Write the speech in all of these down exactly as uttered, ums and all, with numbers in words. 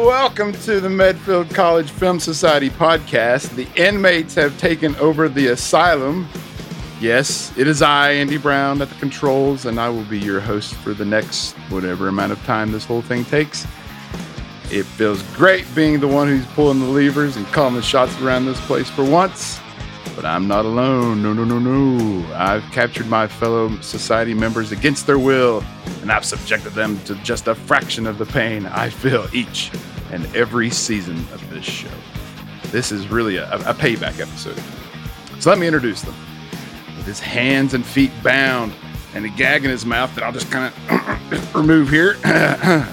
Welcome to the Medfield College Film Society podcast. The inmates have taken over the asylum. Yes, it is I, Andy Brown, at the controls, and I will be your host for the next whatever amount of time this whole thing takes. It feels great being the one who's pulling the levers and calling the shots around this place for once, but I'm not alone. No, no, no, no. I've captured my fellow society members against their will, and I've subjected them to just a fraction of the pain I feel each and every season of this show. This is really a, a payback episode. So let me introduce them. With his hands and feet bound and a gag in his mouth that I'll just kind of remove here.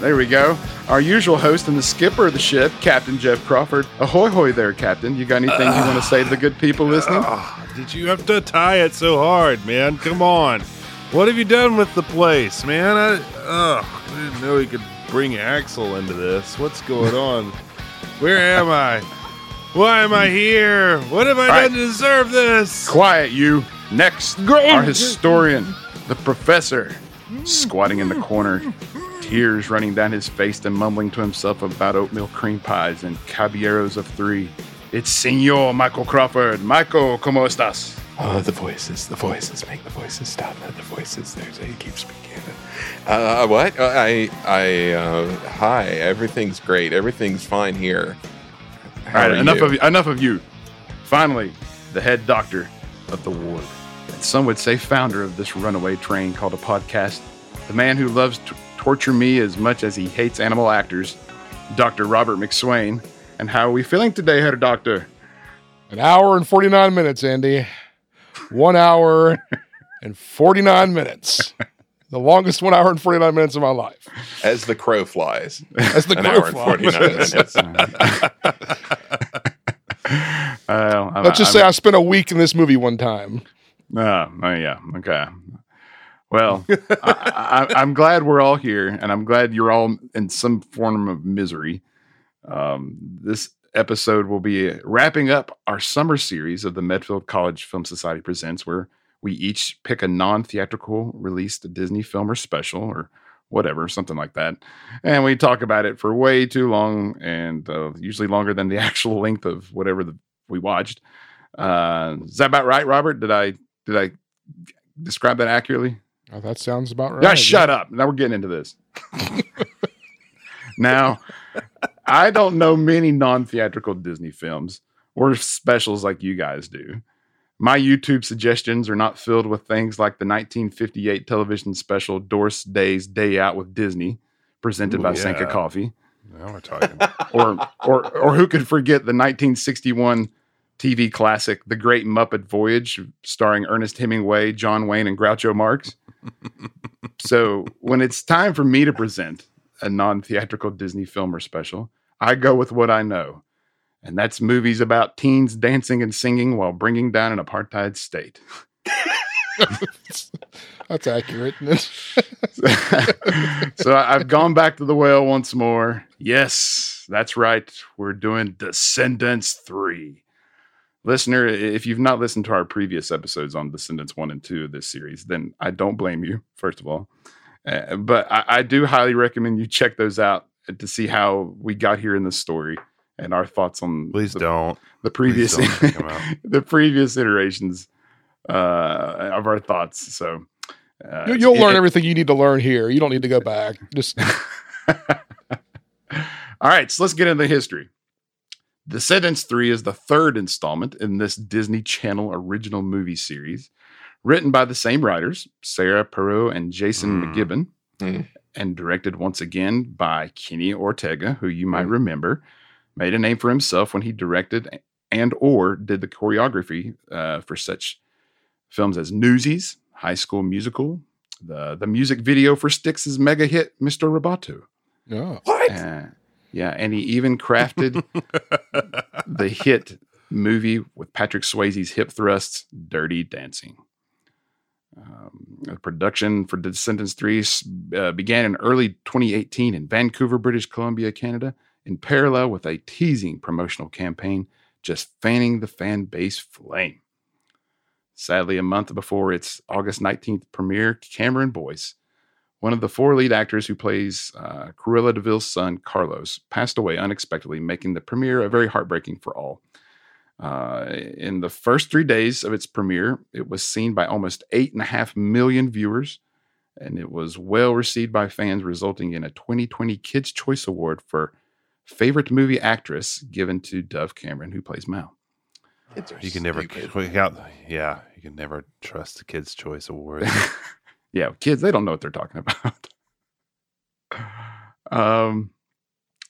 There we go. Our usual host and the skipper of the ship, Captain Jeff Crawford. Ahoy, hoy there, Captain. You got anything uh, you want to say to the good people listening? Uh, did you have to tie it so hard, man? Come on. What have you done with the place, man? I, uh, I didn't know he could bring Axel into this. What's going on? Where am I? Why am I here? What have I right. done to deserve this? Quiet, you. Next, our historian, the professor, squatting in the corner, tears running down his face and mumbling to himself about oatmeal cream pies and caballeros of three. It's Senor Michael Crawford. Michael, ¿cómo estás? Oh, the voices, the voices, make the voices stop. The voices, there's a keep speaking. Uh, what? Uh, I, I, uh, hi, everything's great. Everything's fine here. How All right, enough you? of enough of you. Finally, the head doctor of the ward, and some would say founder of this runaway train called a podcast, the man who loves to torture me as much as he hates animal actors, Doctor Robert McSwain. And how are we feeling today, head doctor? An hour and forty-nine minutes, Andy. One hour and forty-nine minutes. The longest one hour and forty-nine minutes of my life. As the crow flies. As the An crow hour flies. And forty-nine minutes. uh, I'm, Let's just I'm, say I'm, I spent a week in this movie one time. Oh, uh, uh, yeah. Okay. Well, I, I, I'm glad we're all here, and I'm glad you're all in some form of misery. Um, this episode will be wrapping up our summer series of the Medfield College Film Society Presents, where we each pick a non-theatrical released Disney film or special or whatever, something like that. And we talk about it for way too long and uh, usually longer than the actual length of whatever the, we watched. Uh, is that about right, Robert? Did I did I describe that accurately? Oh, that sounds about right. Yeah, shut yeah. up. Now we're getting into this. Now, I don't know many non-theatrical Disney films or specials like you guys do. My YouTube suggestions are not filled with things like the nineteen fifty-eight television special Doris Day's Day Out with Disney, presented Ooh, by yeah. Sanka Coffee. Now we're talking. or, or, or who could forget the nineteen sixty-one T V classic The Great Muppet Voyage, starring Ernest Hemingway, John Wayne, and Groucho Marx? So when it's time for me to present a non-theatrical Disney film or special, I go with what I know. And that's movies about teens dancing and singing while bringing down an apartheid state. That's accurate. So I've gone back to the well once more. Yes, that's right. We're doing Descendants three. Listener, if you've not listened to our previous episodes on Descendants one and two of this series, then I don't blame you, first of all. Uh, but I, I do highly recommend you check those out to see how we got here in this story. And our thoughts on please the, don't the previous don't the previous iterations uh, of our thoughts. So uh, you, you'll it, learn everything you need to learn here. You don't need to go back. Just all right. So let's get into history. Descendants three is the third installment in this Disney Channel original movie series, written by the same writers, Sarah Perreault and Jason mm. McGibbon, mm. and directed once again by Kenny Ortega, who you might mm. remember. Made a name for himself when he directed and or did the choreography uh, for such films as Newsies, High School Musical, The the music video for Styx's mega hit, Mister Roboto. Oh. What? Uh, yeah, and he even crafted the hit movie with Patrick Swayze's hip thrusts, Dirty Dancing. Um, the production for Descendants three uh, began in early twenty eighteen in Vancouver, British Columbia, Canada, in parallel with a teasing promotional campaign just fanning the fan base flame. Sadly, a month before its August nineteenth premiere, Cameron Boyce, one of the four lead actors who plays uh, Cruella de Vil's son, Carlos, passed away unexpectedly, making the premiere very heartbreaking for all. Uh, in the first three days of its premiere, it was seen by almost eight and a half million viewers, and it was well received by fans, resulting in a twenty twenty Kids' Choice Award for Favorite Movie Actress given to Dove Cameron, who plays Mal. Kids are you can never quick out. Yeah, you can never trust the Kids' Choice Award. Yeah, kids, they don't know what they're talking about. um,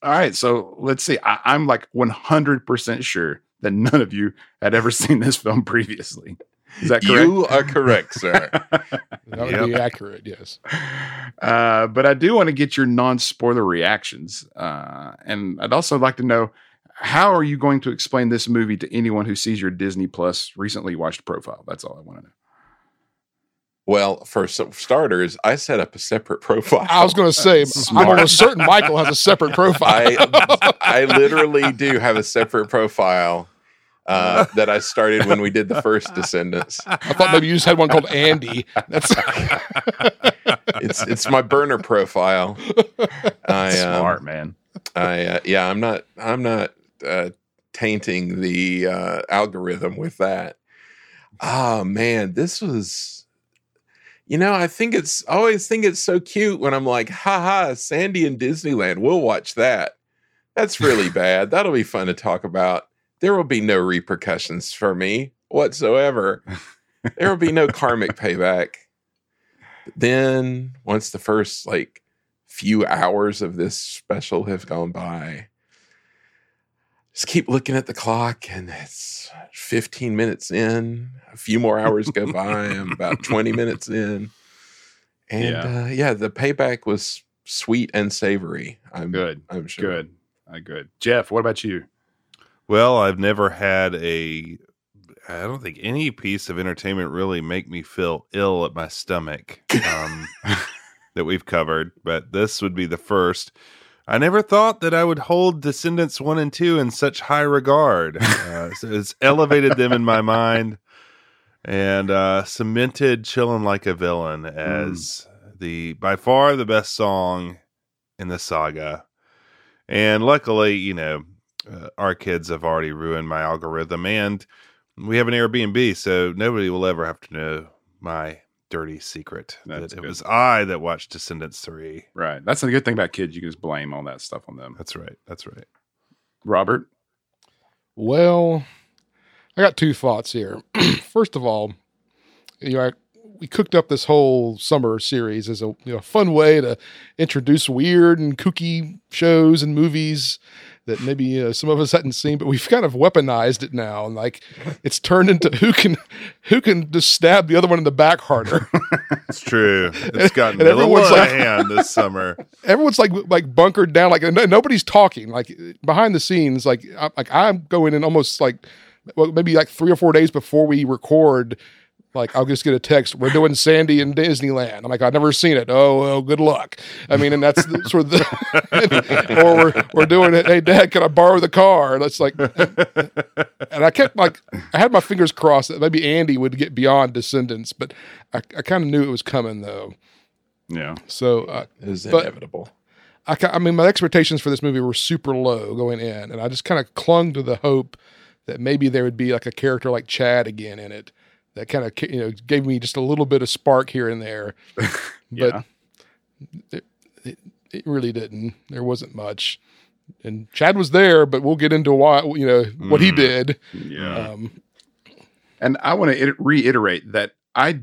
all right, so let's see. I, I'm like one hundred percent sure that none of you had ever seen this film previously. Is that correct? You are correct, sir. That would yep. be accurate, yes. Uh, but I do want to get your non-spoiler reactions. Uh, and I'd also like to know, how are you going to explain this movie to anyone who sees your Disney Plus recently watched profile? That's all I want to know. Well, for starters, I set up a separate profile. I was going to say, Smart. I'm almost certain Michael has a separate profile. I, I literally do have a separate profile uh, that I started when we did the first Descendants. I thought maybe you just had one called Andy. That's it's it's my burner profile. I, Smart um, man. I uh, yeah, I'm not I'm not uh, tainting the uh, algorithm with that. Oh man, this was. You know, I think it's I always think it's so cute when I'm like, ha ha, Sandy in Disneyland. We'll watch that. That's really bad. That'll be fun to talk about. There will be no repercussions for me whatsoever. There will be no karmic payback. But then once the first like few hours of this special have gone by, just keep looking at the clock, and it's fifteen minutes in. A few more hours go by. I'm about twenty minutes in. And, yeah, uh, yeah the payback was sweet and savory. I'm good. I'm sure. Good. Uh, good. Jeff, what about you? Well, I've never had a... I don't think any piece of entertainment really make me feel ill at my stomach um, that we've covered, but this would be the first... I never thought that I would hold Descendants one and two in such high regard. Uh, so it's elevated them in my mind and uh, cemented Chillin' Like a Villain as mm. the by far the best song in the saga. And luckily, you know, uh, our kids have already ruined my algorithm, and we have an Airbnb, so nobody will ever have to know my dirty secret. That's that it good. was I that watched Descendants three. Right. That's the good thing about kids. You can just blame all that stuff on them. That's right. That's right. Robert? Well, I got two thoughts here. First of all, you know, I, we cooked up this whole summer series as a you know, fun way to introduce weird and kooky shows and movies that maybe you know, some of us hadn't seen, but we've kind of weaponized it now, and like it's turned into who can who can just stab the other one in the back harder. It's true. It's gotten and, and a little like, hand this summer. Everyone's like like bunkered down, like no, nobody's talking. Like behind the scenes, like I, like I'm going in almost like well, maybe like three or four days before we record. Like, I'll just get a text, we're doing Sandy in Disneyland. I'm like, I've never seen it. Oh, well, good luck. I mean, and that's the, sort of the, or we're, we're doing it. Hey, Dad, can I borrow the car? And it's like, and I kept like, I had my fingers crossed that maybe Andy would get beyond Descendants, but I, I kind of knew it was coming though. Yeah. So uh, it was inevitable. I, I mean, my expectations for this movie were super low going in, and I just kind of clung to the hope that maybe there would be like a character like Chad again in it. That kind of you know gave me just a little bit of spark here and there, but yeah. it, it, it really didn't. There wasn't much, and Chad was there, but we'll get into why you know what mm. he did. Yeah, um, and I want to reiterate that I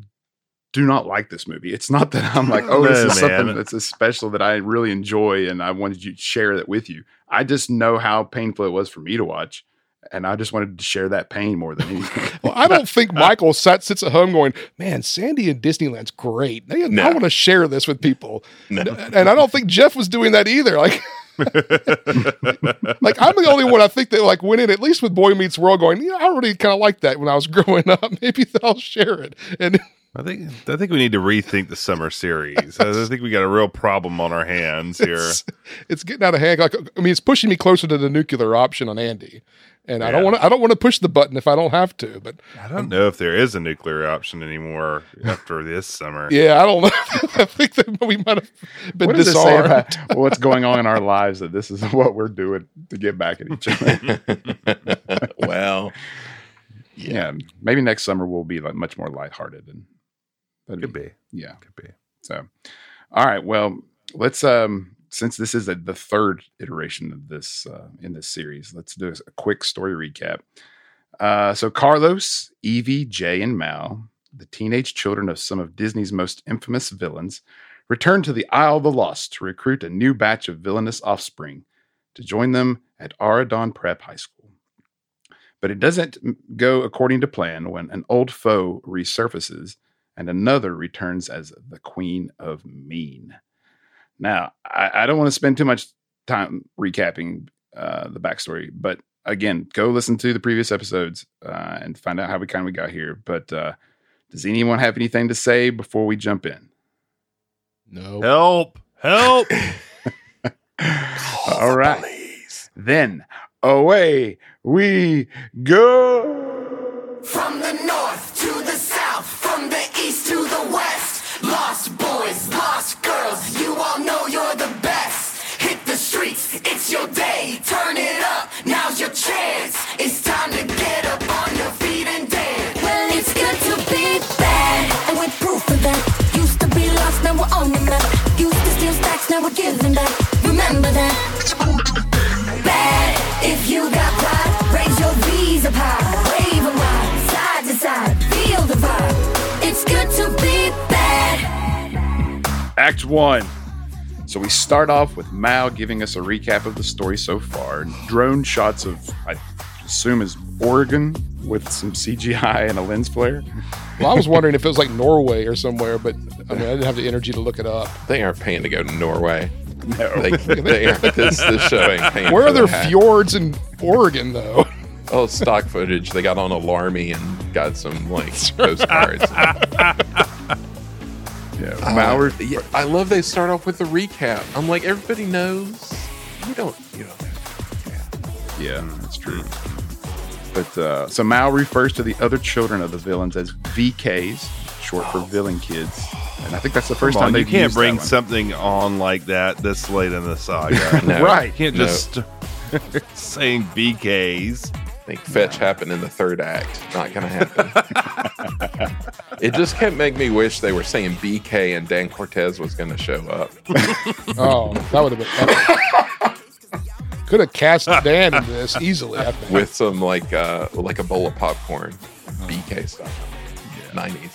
do not like this movie. It's not that I'm like, oh, no, this is man. something that's special that I really enjoy, and I wanted you to share that with you. I just know how painful it was for me to watch. And I just wanted to share that pain more than anything. Well, I don't think Michael sat, sits at home going, man, Sandy and Disneyland's great. They, no. I want to share this with people. No. And I don't think Jeff was doing that either. Like, like I'm the only one I think that like went in, at least with Boy Meets World, going, yeah, I already kind of liked that when I was growing up. Maybe I'll share it. And I think I think we need to rethink the summer series. I think we got a real problem on our hands here. It's, it's getting out of hand. Like, I mean, it's pushing me closer to the nuclear option on Andy, and yeah. I don't want to. I don't want to push the button if I don't have to. But I don't I'm, know if there is a nuclear option anymore after this summer. Yeah, I don't know. I think that we might have been what disarmed. What's going on in our lives that this is what we're doing to get back at each other? Well, yeah. yeah, maybe next summer we'll be like much more lighthearted and. Could be. Yeah. Could be. So, all right. Well, let's, um, since this is a, the third iteration of this, uh, in this series, let's do a quick story recap. Uh, so Carlos, Evie, Jay, and Mal, the teenage children of some of Disney's most infamous villains, return to the Isle of the Lost to recruit a new batch of villainous offspring to join them at Auradon Prep High School. But it doesn't go according to plan when an old foe resurfaces and another returns as the Queen of Mean. Now, I, I don't want to spend too much time recapping uh, the backstory, but again, go listen to the previous episodes uh, and find out how we kind of got here. But uh, does anyone have anything to say before we jump in? No. Help! Help! All the right. Police. Then, away we go! From the north to the south! From the east to the west, lost boys, lost girls, you all know you're the best. Hit the streets, it's your day, turn it up, now's your chance. It's time to get up on your feet and dance. Well, it's good to be bad, and we're proof of that. Used to be lost, now we're on the map. Used to steal stacks, now we're giving back. Remember that. Bad, if you got pride, raise your V's up high. Wave them high, side to side, feel the vibe. It's good to be bad. Act one. So we start off with Mal giving us a recap of the story so far. Drone shots of, I assume, is Oregon with some C G I and a lens flare. Well, I was wondering if it was like Norway or somewhere, but I mean, I didn't have the energy to look it up. They aren't paying to go to Norway. No. They, they aren't. This, this show ain't paying. Where are there hat? Fjords in Oregon, though? Oh, stock footage. They got on Alarmy and got some like postcards. yeah, uh, yeah, I love they start off with the recap. I'm like, everybody knows. You don't, you know. Yeah, yeah that's true. But uh, so Mao refers to the other children of the villains as V Ks, short for oh. villain kids. And I think that's the first Come time on, they've you can't used bring something on like that this late in the saga. no, right? You can't just no. saying V Ks. I think fetch happened in the third act. Not going to happen. It just kept making me wish they were saying B K and Dan Cortez was going to show up. Oh, that would have been epic. Could have cast Dan in this easily. I think. With some, like, uh, like a bowl of popcorn. B K stuff. Yeah. nineties.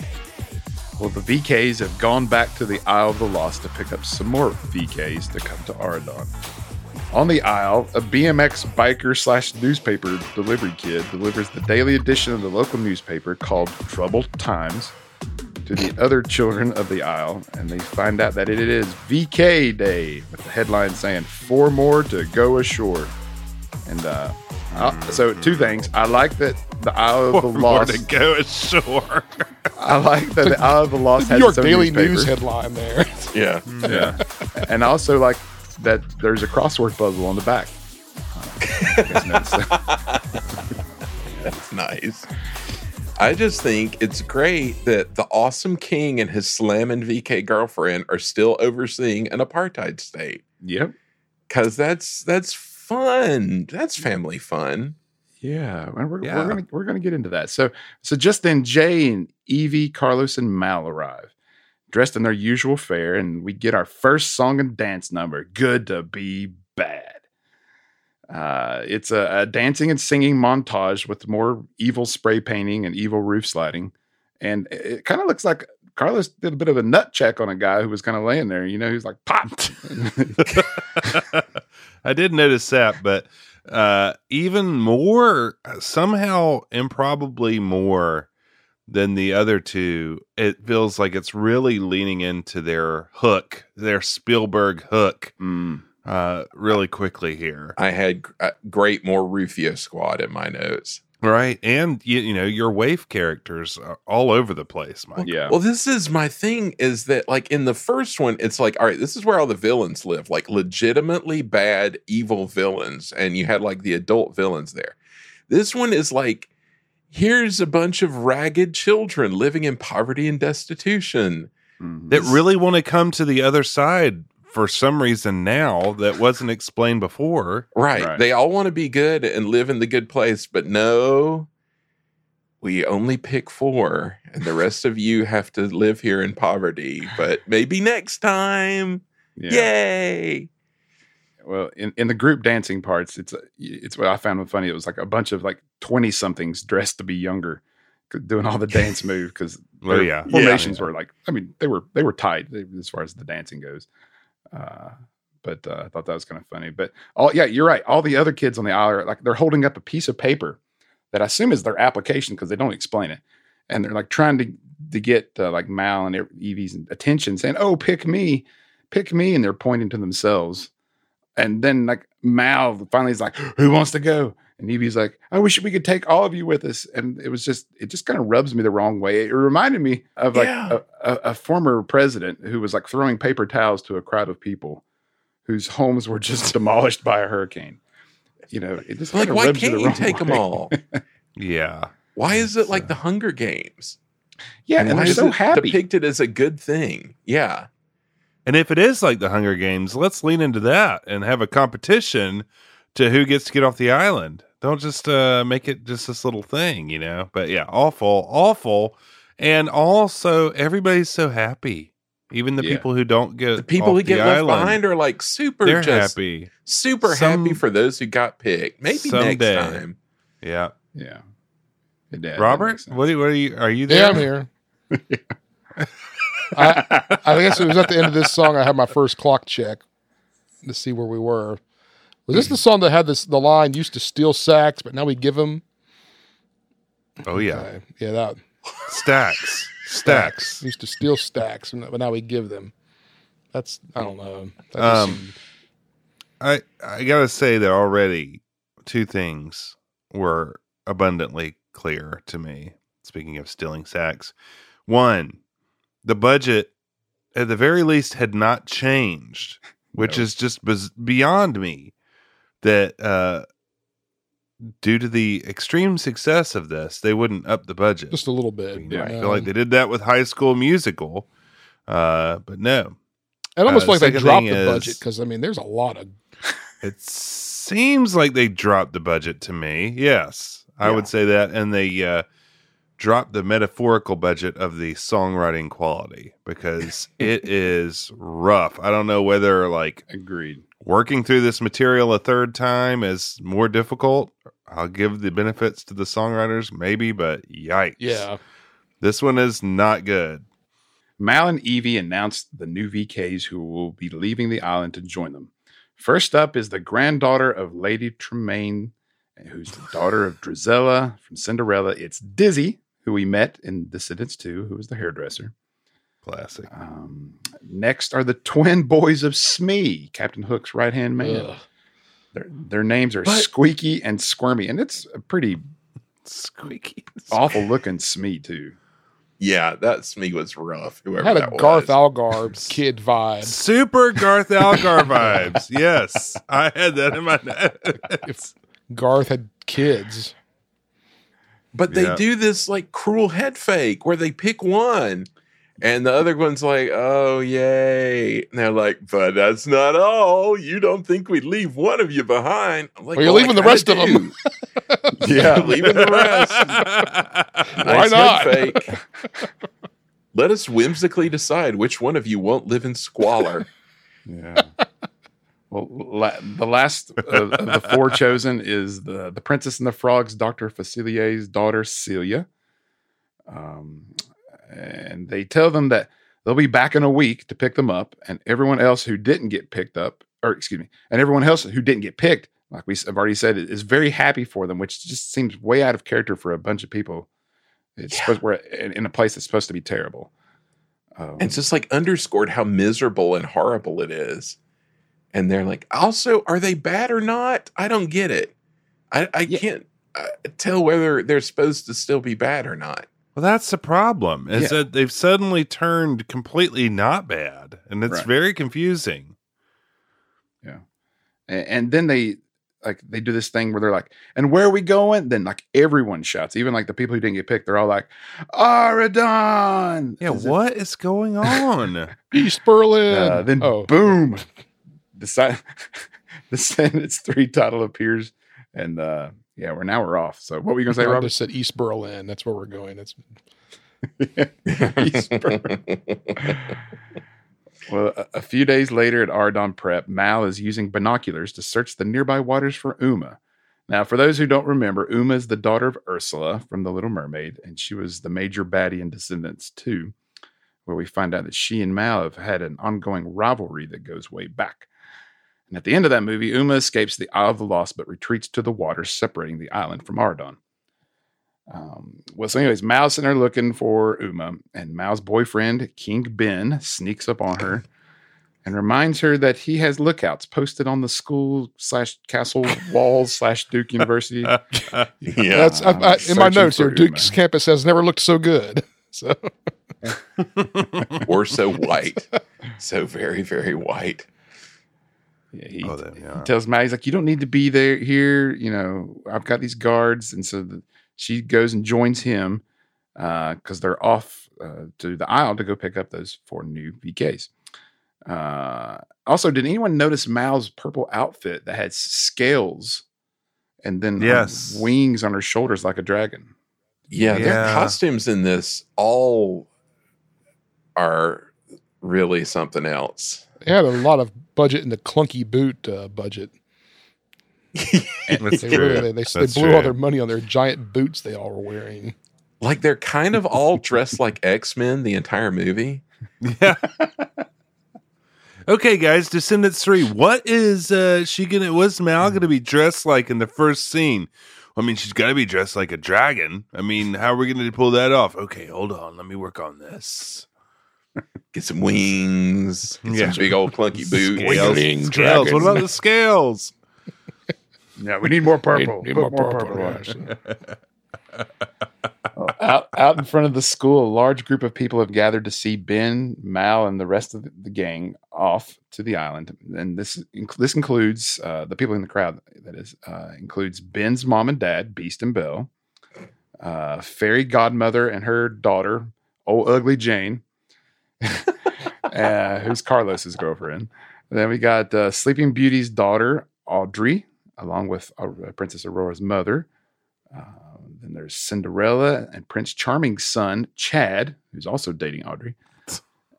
Well, the V Ks have gone back to the Isle of the Lost to pick up some more V Ks to come to Auradon. On the Isle, a B M X biker slash newspaper delivery kid delivers the daily edition of the local newspaper called Troubled Times to the other children of the Isle, and they find out that it is V K Day, with the headline saying, four more to go ashore. And uh, mm-hmm. so two things. I like that the Isle four of the Lost... Four more to go ashore. I like that the Isle of the Lost has York so Daily News headline there. Yeah. Yeah. And I also like... that there's a crossword puzzle on the back. That's nice. I just think it's great that the awesome king and his slammin' V K girlfriend are still overseeing an apartheid state. Yep. Because that's that's fun. That's family fun. Yeah. And we're, yeah. we're gonna we're gonna get into that. So so just then Jay and Evie, Carlos, and Mal arrive, dressed in their usual fare, and we get our first song and dance number, Good to Be Bad. Uh, it's a, a dancing and singing montage with more evil spray painting and evil roof sliding. And it, it kind of looks like Carlos did a bit of a nut check on a guy who was kind of laying there. You know, he was like, popped. I did notice that, but uh, even more, somehow improbably more than the other two. It feels like it's really leaning into their hook, their Spielberg hook, mm. uh, really quickly here. I had uh, great more Rufio Squad in my notes. Right. And, you, you know, your waif characters are all over the place, Mike. Well, yeah. Well, this is my thing is that, like, in the first one, it's like, all right, this is where all the villains live, like legitimately bad, evil villains. And you had, like, the adult villains there. This one is like, here's a bunch of ragged children living in poverty and destitution mm-hmm. that really want to come to the other side. For some reason now that wasn't explained before. Right. right. They all want to be good and live in the good place, but no, we only pick four and the rest of you have to live here in poverty, but maybe next time. Yeah. Yay. Well, in, in the group dancing parts, it's, it's what I found funny. It was like a bunch of like twenty somethings dressed to be younger doing all the dance move. Cause well, yeah. formations yeah. were like, I mean, they were, they were tight as far as the dancing goes. Uh, but uh, I thought that was kind of funny. But all yeah, you're right. All the other kids on the aisle are like they're holding up a piece of paper that I assume is their application because they don't explain it, and they're like trying to to get uh, like Mal and Evie's attention, saying, "Oh, pick me, pick me," and they're pointing to themselves. And then like Mal finally is like, "Who wants to go?" And Evie's like, "I wish we could take all of you with us." And it was just, it just kind of rubs me the wrong way. It reminded me of like yeah. a, a, a former president who was like throwing paper towels to a crowd of people whose homes were just demolished by a hurricane. You know, it just like, why can't you take way. them all? yeah. Why is it like uh, the Hunger Games? Yeah. And, and they're so happy. Depicted as a good thing. Yeah. And if it is like the Hunger Games, let's lean into that and have a competition to who gets to get off the island. Don't just uh, make it just this little thing, you know? But yeah, awful, awful. And also, everybody's so happy. Even the yeah. people who don't get the people who get left island, behind are like super they're just happy. Super Some, happy for those who got picked. Maybe someday. next time. Yeah. Yeah. Dad, Robert, what are, what are you are you there? Yeah, I'm here. I, I guess it was at the end of this song I had my first clock check to see where we were. Was this the song that had this the line used to steal sacks, but now we give them? Oh yeah, okay. yeah that stacks, stacks used to steal stacks, but now we give them. That's I don't know. Um, I I gotta say that already two things were abundantly clear to me. Speaking of stealing sacks, one, the budget at the very least had not changed, which no. is just bez- beyond me. That uh, due to the extreme success of this, they wouldn't up the budget. Just a little bit. You know, right. I feel like they did that with High School Musical, uh, but no. It almost uh, like they dropped the is, budget because, I mean, there's a lot of... It seems like they dropped the budget to me. Yes, I yeah. would say that. And they uh, dropped the metaphorical budget of the songwriting quality because it is rough. I don't know whether, like... Agreed. Working through this material a third time is more difficult. I'll give the benefits to the songwriters, maybe, but yikes. Yeah. This one is not good. Mal and Evie announced the new V Ks who will be leaving the island to join them. First up is the granddaughter of Lady Tremaine, who's the daughter of Drizella from Cinderella. It's Dizzy, who we met in Descendants two, who is the hairdresser. Classic. Um, next are the twin boys of Smee, Captain Hook's right-hand man. Their, their names are but, Squeaky and Squirmy, and it's a pretty squeaky, awful-looking Smee, too. Yeah, that Smee was rough, whoever that was. Had a Garth Algarb kid vibe. Super Garth Algarb vibes, yes. I had that in my notes. Garth had kids. But they yeah. do this, like, cruel head fake where they pick one. And the other one's like, oh, yay. And they're like, but that's not all. You don't think we'd leave one of you behind. I'm like, well, you're well, leaving the rest do. of them. yeah, leaving the rest. Why not? Fake. Let us whimsically decide which one of you won't live in squalor. yeah. Well, la- the last of, of the four chosen is the, the Princess and the Frog's Doctor Facilier's daughter, Celia. Um... And they tell them that they'll be back in a week to pick them up, and everyone else who didn't get picked up, or excuse me, and everyone else who didn't get picked like we've already said, is very happy for them, which just seems way out of character for a bunch of people. It's yeah. supposed, we're in a place that's supposed to be terrible. Um, it's just like underscored how miserable and horrible it is. And they're like, also, are they bad or not? I don't get it. I, I yeah. can't uh, tell whether they're supposed to still be bad or not. Well, that's the problem, is yeah. that they've suddenly turned completely not bad. And it's right. very confusing. Yeah. And, and then they like they do this thing where they're like, and where are we going? Then like everyone shouts, even like the people who didn't get picked, they're all like, Auradon. Yeah, is what it- is going on? Beast Berlin. Uh, then oh. boom. The Descendants three title appears, and uh, yeah, we're now we're off. So what were you gonna say, Rob? I just said East Berlin. That's where we're going. That's East Berlin. Well, a, a few days later at Auradon Prep, Mal is using binoculars to search the nearby waters for Uma. Now, for those who don't remember, Uma is the daughter of Ursula from The Little Mermaid, and she was the major baddie in Descendants two, where we find out that she and Mal have had an ongoing rivalry that goes way back. And at the end of that movie, Uma escapes the Isle of the Lost, but retreats to the water separating the island from Auradon. Um, well, so anyways, Mal's in there looking for Uma, and Mal's boyfriend, King Ben, sneaks up on her and reminds her that he has lookouts posted on the school slash castle walls slash Duke University. yeah, That's, I, I, in my notes here, Duke's Uma. Campus has never looked so good. So. Or so white. So very, very white. Yeah, he, oh, then, yeah. he tells Mal, he's like, you don't need to be there here. You know, I've got these guards. And so the, she goes and joins him because uh, they're off uh, to the aisle to go pick up those four new V Ks. Uh, also, did anyone notice Mal's purple outfit that had scales and then yes. um, wings on her shoulders like a dragon? Yeah, yeah, their costumes in this all are really something else. They had a lot of budget in the clunky boot uh, budget. That's they true. Really, they they, That's they blew true. all their money on their giant boots they all were wearing. Like they're kind of all dressed like X-Men the entire movie. Yeah. Okay, guys, Descendants three. What is uh, she gonna? What's Mal gonna be dressed like in the first scene? I mean, she's got to be dressed like a dragon. I mean, how are we going to pull that off? Okay, hold on. Let me work on this. Get some wings. Get yeah. some big old clunky boots. Scales. Scales. What about the scales? Yeah, we need more purple. Need, need more, more purple. purple. Well, out, out in front of the school, a large group of people have gathered to see Ben, Mal, and the rest of the gang off to the island. And this this includes uh, the people in the crowd. That is uh, includes Ben's mom and dad, Beast and Belle, uh, Fairy Godmother and her daughter, old ugly Jane, uh, who's Carlos's girlfriend. And then we got uh, Sleeping Beauty's daughter, Audrey, along with uh, Princess Aurora's mother. Uh, then there's Cinderella and Prince Charming's son, Chad, who's also dating Audrey.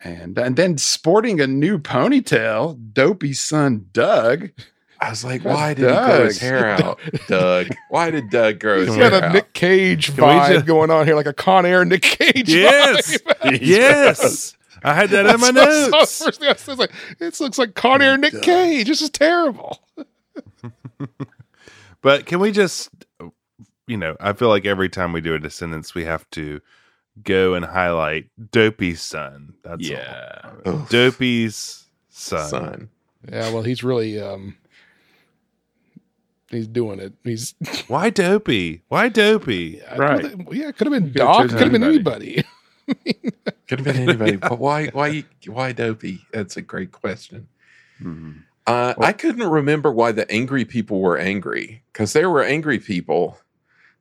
And and then sporting a new ponytail, Dopey's son, Doug. I was like, why did Doug. he grow his hair out, Doug? Why did Doug grow his He's hair out? He's got a Nick Cage vibe just... going on here, like a Con Air Nick Cage yes. vibe. Yes. I had that in my notes. I saw, first thing I saw, I was like, this looks like Con Air Nick Doug. Cage. This is terrible. But can we just... You know, I feel like every time we do a Descendants, we have to go and highlight Dopey's son. That's yeah. all. I mean, Dopey's son. son. Yeah, well, he's really, um, he's doing it. He's Why Dopey? Why Dopey? Yeah, right. Could have, yeah, could have been Doc. Could have been anybody. Could have been anybody. But why, why, why Dopey? That's a great question. Mm-hmm. Uh, well, I couldn't remember why the angry people were angry, because there were angry people.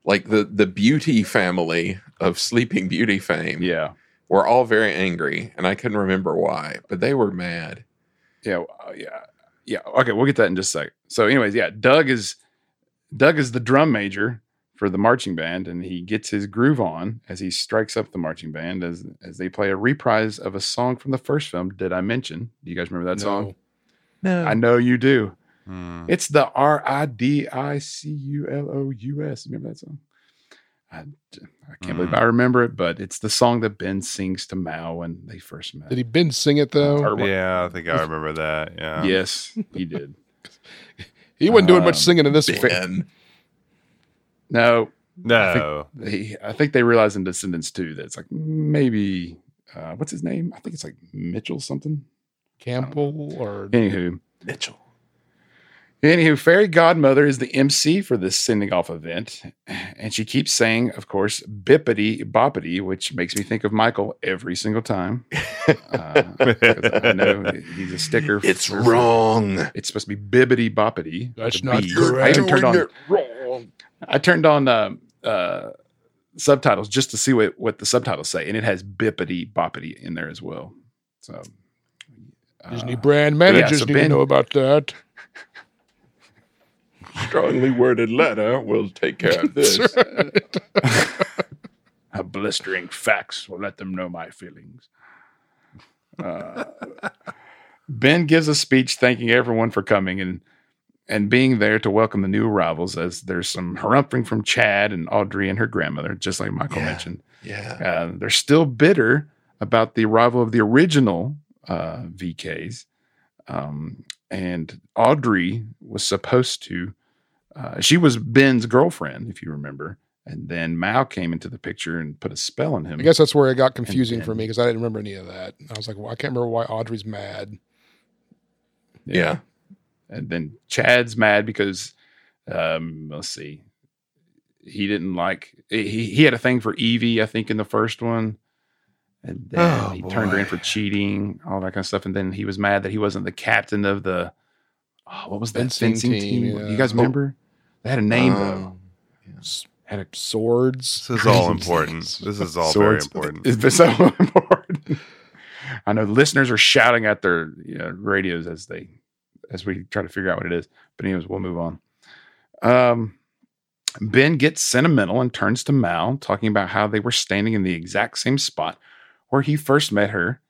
Like the, the Beauty family of Sleeping Beauty fame yeah. were all very angry, and I couldn't remember why, but they were mad. Yeah, yeah, yeah. Okay, we'll get that in just a second. So, anyways, yeah, Doug is Doug is the drum major for the marching band, and he gets his groove on as he strikes up the marching band as as they play a reprise of a song from the first film. Did I mention? Do you guys remember that no. song? No, I know you do. It's the R I D I C U L O U S. Remember that song? I, I can't mm. believe I remember it, but it's the song that Ben sings to Mal when they first met. Did he Ben sing it, though? Yeah, I think I remember that. Yeah. Yes, he did. He wasn't um, doing much singing in this film. No. No. I think, he, I think they realized in Descendants two that it's like maybe, uh, what's his name? I think it's like Mitchell something. Campbell or. Anywho. Mitchell. Anywho, Fairy Godmother is the M C for this sending-off event, and she keeps saying, of course, bippity boppity, which makes me think of Michael every single time. Uh, I know he's a sticker. It's for, wrong. It's supposed to be bibbity boppity. That's not correct. I even turned on, wrong. I turned on uh, uh, subtitles just to see what, what the subtitles say, and it has bippity boppity in there as well. So uh, Disney brand managers yeah, so need Ben, to know about that. Strongly worded letter will take care of this. Right. A blistering fax will let them know my feelings. Uh, Ben gives a speech thanking everyone for coming and and being there to welcome the new arrivals, as there's some harumphing from Chad and Audrey and her grandmother, just like Michael yeah, mentioned. Yeah, uh, they're still bitter about the arrival of the original uh, V Ks. Um, and Audrey was supposed to Uh, she was Ben's girlfriend, if you remember. And then Mal came into the picture and put a spell on him. I guess that's where it got confusing and, and, for me, because I didn't remember any of that. I was like, well, I can't remember why Audrey's mad. Yeah. yeah. And then Chad's mad because, um, let's see, he didn't like, he, he had a thing for Evie, I think, in the first one. And then oh, he boy. turned her in for cheating, all that kind of stuff. And then he was mad that he wasn't the captain of the, oh, what was that fencing, fencing team? team? Yeah. You guys remember? They had a name, um, though. Yeah. Had a swords. This is all important. This is all swords. very important. It's so important. I know listeners are shouting at their you know, radios as they as we try to figure out what it is. But anyways, we'll move on. Um, Ben gets sentimental and turns to Mal, talking about how they were standing in the exact same spot where he first met her,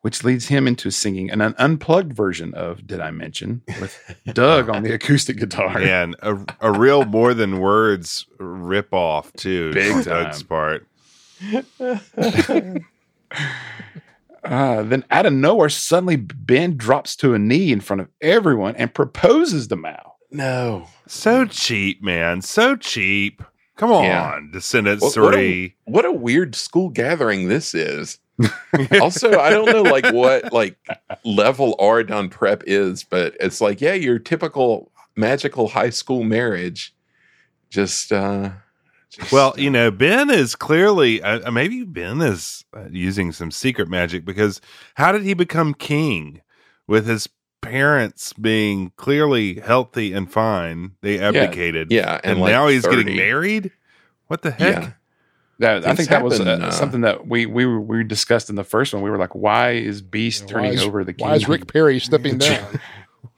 which leads him into singing an, an unplugged version of Did I Mention with Doug on the acoustic guitar. Yeah, and a, a real More Than Words ripoff, too. Big Doug's part. uh, then out of nowhere, suddenly Ben drops to a knee in front of everyone and proposes to Mal. No. So cheap, man. So cheap. Come on, yeah. Descendants what, three. What a, what a weird school gathering this is. Also, I don't know like what like level Auradon prep is, but it's like, yeah, your typical magical high school marriage. Just, uh, just well, you know, Ben is clearly uh, maybe Ben is uh, using some secret magic, because how did he become king with his parents being clearly healthy and fine? They abdicated, yeah, yeah and, and like now he's thirty. Getting married. What the heck? Yeah. That, I think happened. That was uh, something that we we were, we discussed in the first one. We were like, "Why is Beast yeah, why turning is, over the king? Why is Rick Perry stepping down?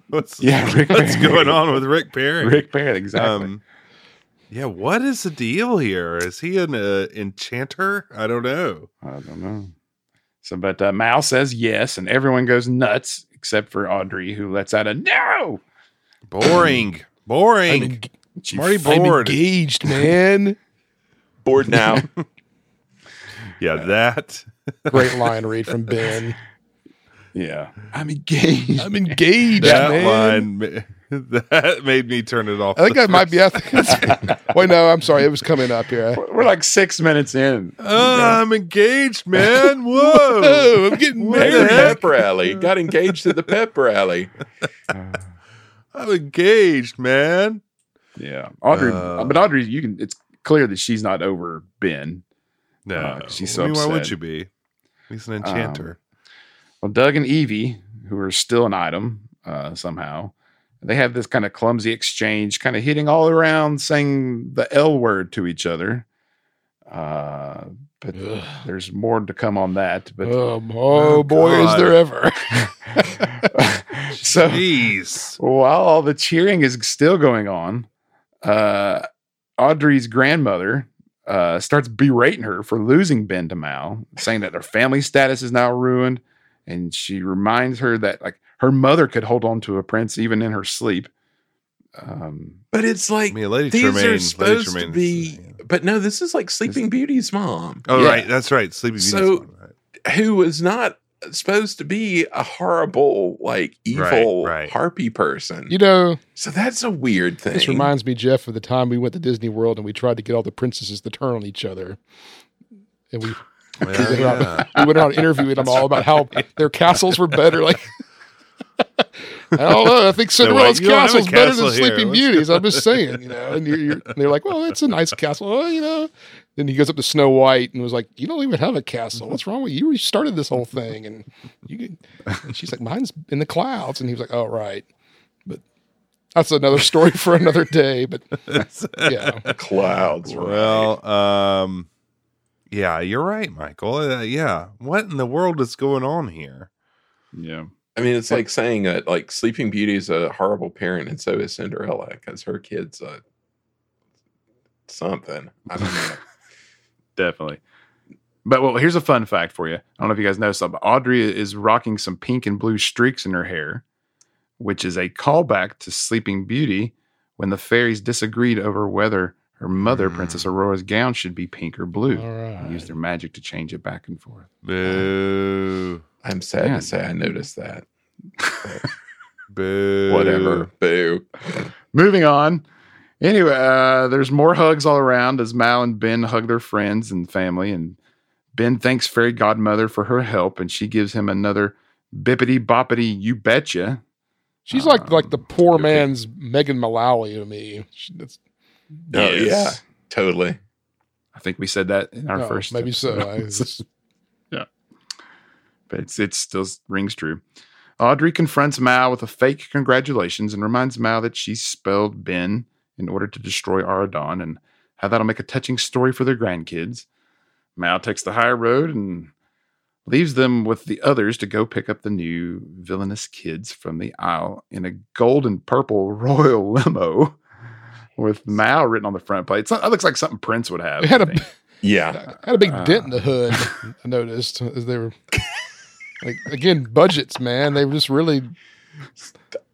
what's, yeah, Rick what's Perry. going on with Rick Perry? Rick Perry, exactly. Um, yeah, what is the deal here? Is he an uh, enchanter? I don't know. I don't know. So, but uh, Mal says yes, and everyone goes nuts except for Audrey, who lets out a no. Boring, boring. I mean, I'm already bored. I'm engaged, man. Bored now. yeah, that. Great line read from Ben. Yeah. I'm engaged. I'm engaged, that man. Line, that made me turn it off. I think that might be. I think wait, no, I'm sorry. It was coming up here. We're like six minutes in. Oh, yeah. I'm engaged, man. Whoa. Whoa I'm getting married. Pep rally. Got engaged at the pep rally. I'm engaged, man. Yeah. Audrey, uh, but Audrey, you can, it's, clear that she's not over Ben. No, uh, she's so I mean, upset. Why would you be? He's an enchanter. Um, well, Doug and Evie, who are still an item uh, somehow, they have this kind of clumsy exchange, kind of hitting all around, saying the L word to each other. Uh, but Ugh. there's more to come on that. But um, oh, oh boy, is there ever! So, jeez. While all the cheering is still going on, uh. Audrey's grandmother uh, starts berating her for losing Ben to Mal, saying that their family status is now ruined. And she reminds her that like her mother could hold on to a prince even in her sleep. Um, but it's like, I mean, Lady these Tremaine, are supposed Lady Tremaine, to be, yeah. but no, this is like Sleeping Beauty's mom. Oh, yeah. right. That's right. Sleeping Beauty's so, mom. Right. Who was not supposed to be a horrible, like, evil, right, right. harpy person. You know. So that's a weird thing. This reminds me, Jeff, of the time we went to Disney World and we tried to get all the princesses to turn on each other. And we, well, we, went, yeah. out, we went out interviewing them all about how their castles were better. Like, I don't know. I think Cinderella's like, castle is better than here. Sleeping Beauty's. I'm just saying, you know. And, you're, you're, and they're like, well, it's a nice castle. Oh, you know. Then he goes up to Snow White and was like, you don't even have a castle. What's wrong with you? You started this whole thing. And, you and she's like, mine's in the clouds. And he was like, oh, right. But that's another story for another day. But yeah. Clouds. Right. Well, um, yeah, you're right, Michael. Uh, yeah. What in the world is going on here? Yeah. I mean, it's like saying that, like, Sleeping Beauty is a horrible parent, and so is Cinderella, because her kid's a something. I don't know. Definitely. But, well, here's a fun fact for you. I don't know if you guys know something, but Audrey is rocking some pink and blue streaks in her hair, which is a callback to Sleeping Beauty when the fairies disagreed over whether her mother, mm. Princess Aurora's gown, should be pink or blue. All right. And used their magic to change it back and forth. Boo. I'm sad yeah. to say I noticed that. Boo. Whatever. Boo. Moving on. Anyway, uh, there's more hugs all around as Mal and Ben hug their friends and family. And Ben thanks Fairy Godmother for her help, and she gives him another bippity-boppity you betcha. She's um, like like the poor man's Megan Mullally to me. She, that's, oh, yes. Yeah, totally. I think we said that in our oh, first maybe episode. So. I was... yeah. But it's, it still rings true. Audrey confronts Mal with a fake congratulations and reminds Mal that she spelled Ben in order to destroy Auradon and how that'll make a touching story for their grandkids. Mal takes the high road and leaves them with the others to go pick up the new villainous kids from the Isle in a gold and purple royal limo with Mal written on the front plate. It's, it looks like something Prince would have. It had a, yeah. Had a big uh, dent in the hood, I noticed, as they were... Like, again, budgets, man. They were just really...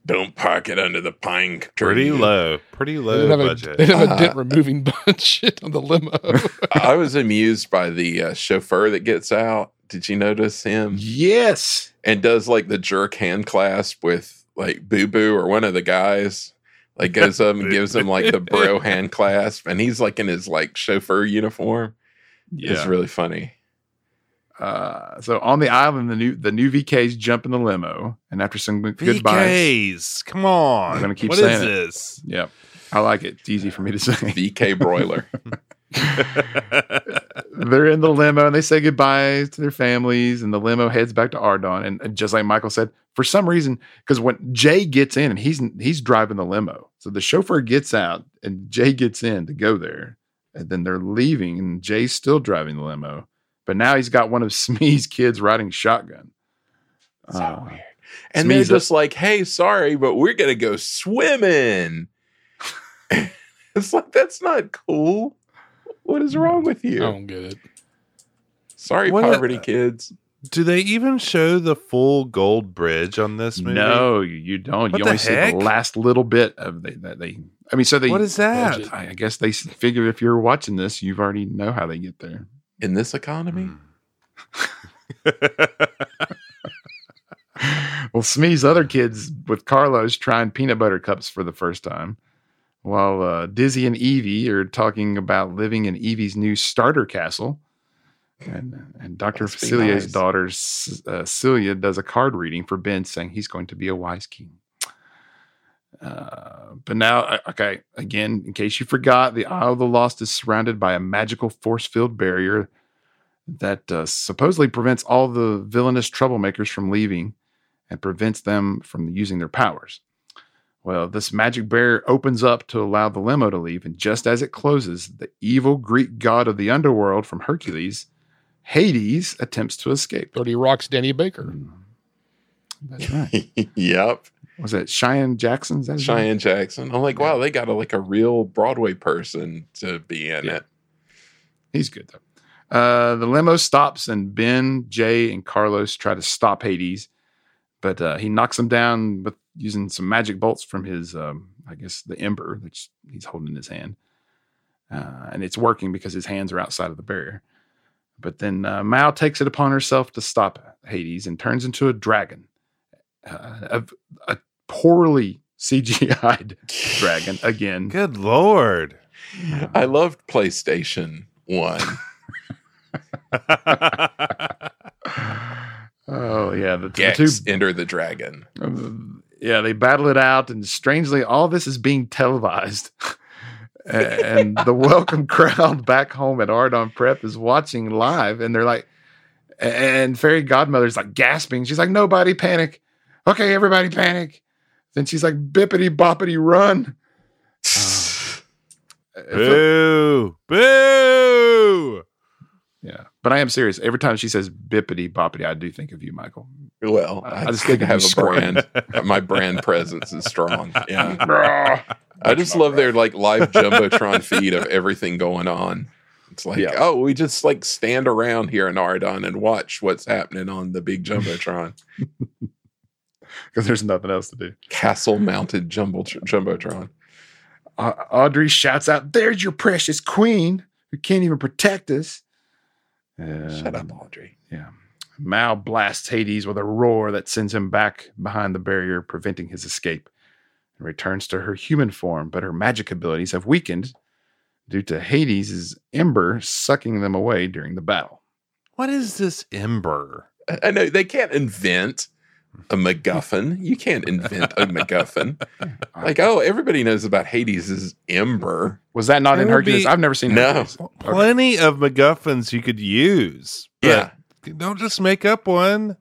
Don't park it under the pine tree. Pretty low. Pretty low they budget. A, they have uh, a dent-removing budget on the limo. I was amused by the uh, chauffeur that gets out. Did you notice him? Yes. And does, like, the jerk hand clasp with, like, Boo-Boo or one of the guys. Like, goes up and gives him, like, the bro hand clasp. And he's, like, in his, like, chauffeur uniform. Yeah. It's really funny. Uh, so on the island, the new the new V Ks jump in the limo, and after some v- goodbyes, V Ks, come on, I'm gonna keep what saying is it. This? Yeah, I like it. It's easy for me to say. V K broiler. They're in the limo and they say goodbyes to their families, and the limo heads back to Auradon. And, and just like Michael said, for some reason, because when Jay gets in and he's he's driving the limo, so the chauffeur gets out and Jay gets in to go there, and then they're leaving, and Jay's still driving the limo. But now he's got one of Smee's kids riding shotgun. So uh, weird. And Smee's they're just up. Like, hey, sorry, but we're going to go swimming. It's like, that's not cool. What is wrong with you? I don't get it. Sorry, what poverty the, kids. Do they even show the full gold bridge on this movie? No, you don't. What you only heck? See the last little bit of the, that they. I mean, so they. What is that? I guess they figure if you're watching this, you've already know how they get there. In this economy? Mm. Well, Smee's other kids with Carlos trying peanut butter cups for the first time, while uh, Dizzy and Evie are talking about living in Evie's new starter castle. And, and Doctor Celia's nice. daughter, uh, Celia, does a card reading for Ben, saying he's going to be a wise king. Uh, but now, okay, again, in case you forgot, the Isle of the Lost is surrounded by a magical force-field barrier that uh, supposedly prevents all the villainous troublemakers from leaving and prevents them from using their powers. Well, this magic barrier opens up to allow the limo to leave, and just as it closes, the evil Greek god of the underworld from Hercules, Hades, attempts to escape. Dirty Rock's Danny Baker. That's right. Yep. Was that Cheyenne Jackson? That Cheyenne Jackson. I'm like, wow, they got a, like a real Broadway person to be in yeah. it. He's good though. Uh, the limo stops, and Ben, Jay, and Carlos try to stop Hades, but uh, he knocks them down with using some magic bolts from his, um, I guess, the ember that he's holding in his hand, uh, and it's working because his hands are outside of the barrier. But then uh, Mal takes it upon herself to stop Hades and turns into a dragon, uh, a, a poorly C G I'd dragon again. Good Lord. Uh, I loved PlayStation one. Oh, yeah. The, Gex, the two, Enter the Dragon. Uh, yeah, they battle it out. And strangely, all this is being televised. And the welcome crowd back home at Auradon Prep is watching live. And they're like, and Fairy Godmother's like gasping. She's like, nobody panic. Okay, everybody panic. Then she's like, bippity boppity run. Uh, Boo. A, Boo. Yeah. But I am serious. Every time she says bippity boppity, I do think of you, Michael. Well, I, I just think I have a brand. My brand presence is strong. Yeah. I just love right. their like live Jumbotron feed of everything going on. It's like, yeah. oh, we just like stand around here in Auradon and watch what's happening on the big Jumbotron. Because there's nothing else to do. Castle mounted jumbo Jumbotron. Uh, Audrey shouts out, there's your precious queen who can't even protect us. Uh, Shut up, Audrey. Yeah. Mal blasts Hades with a roar that sends him back behind the barrier, preventing his escape, and returns to her human form, but her magic abilities have weakened due to Hades' ember sucking them away during the battle. What is this ember? I, I know they can't invent a MacGuffin. You can't invent a MacGuffin. Like, oh, everybody knows about Hades' ember. Was that not it in Hercules? Be, I've never seen no. Hercules. Plenty okay. of MacGuffins you could use. Yeah. Don't just make up one.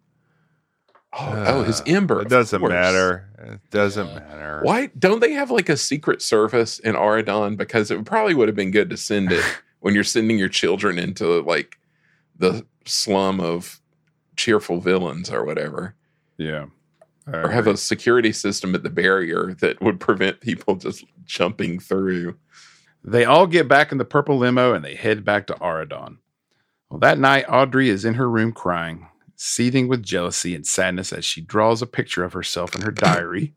Oh, uh, oh his ember. It doesn't matter. It doesn't yeah. matter. Why don't they have like a secret service in Auradon? Because it probably would have been good to send it when you're sending your children into like the slum of cheerful villains or whatever. Yeah. Or have a security system at the barrier that would prevent people just jumping through. They all get back in the purple limo and they head back to Auradon. Well, that night, Audrey is in her room crying, seething with jealousy and sadness as she draws a picture of herself in her diary.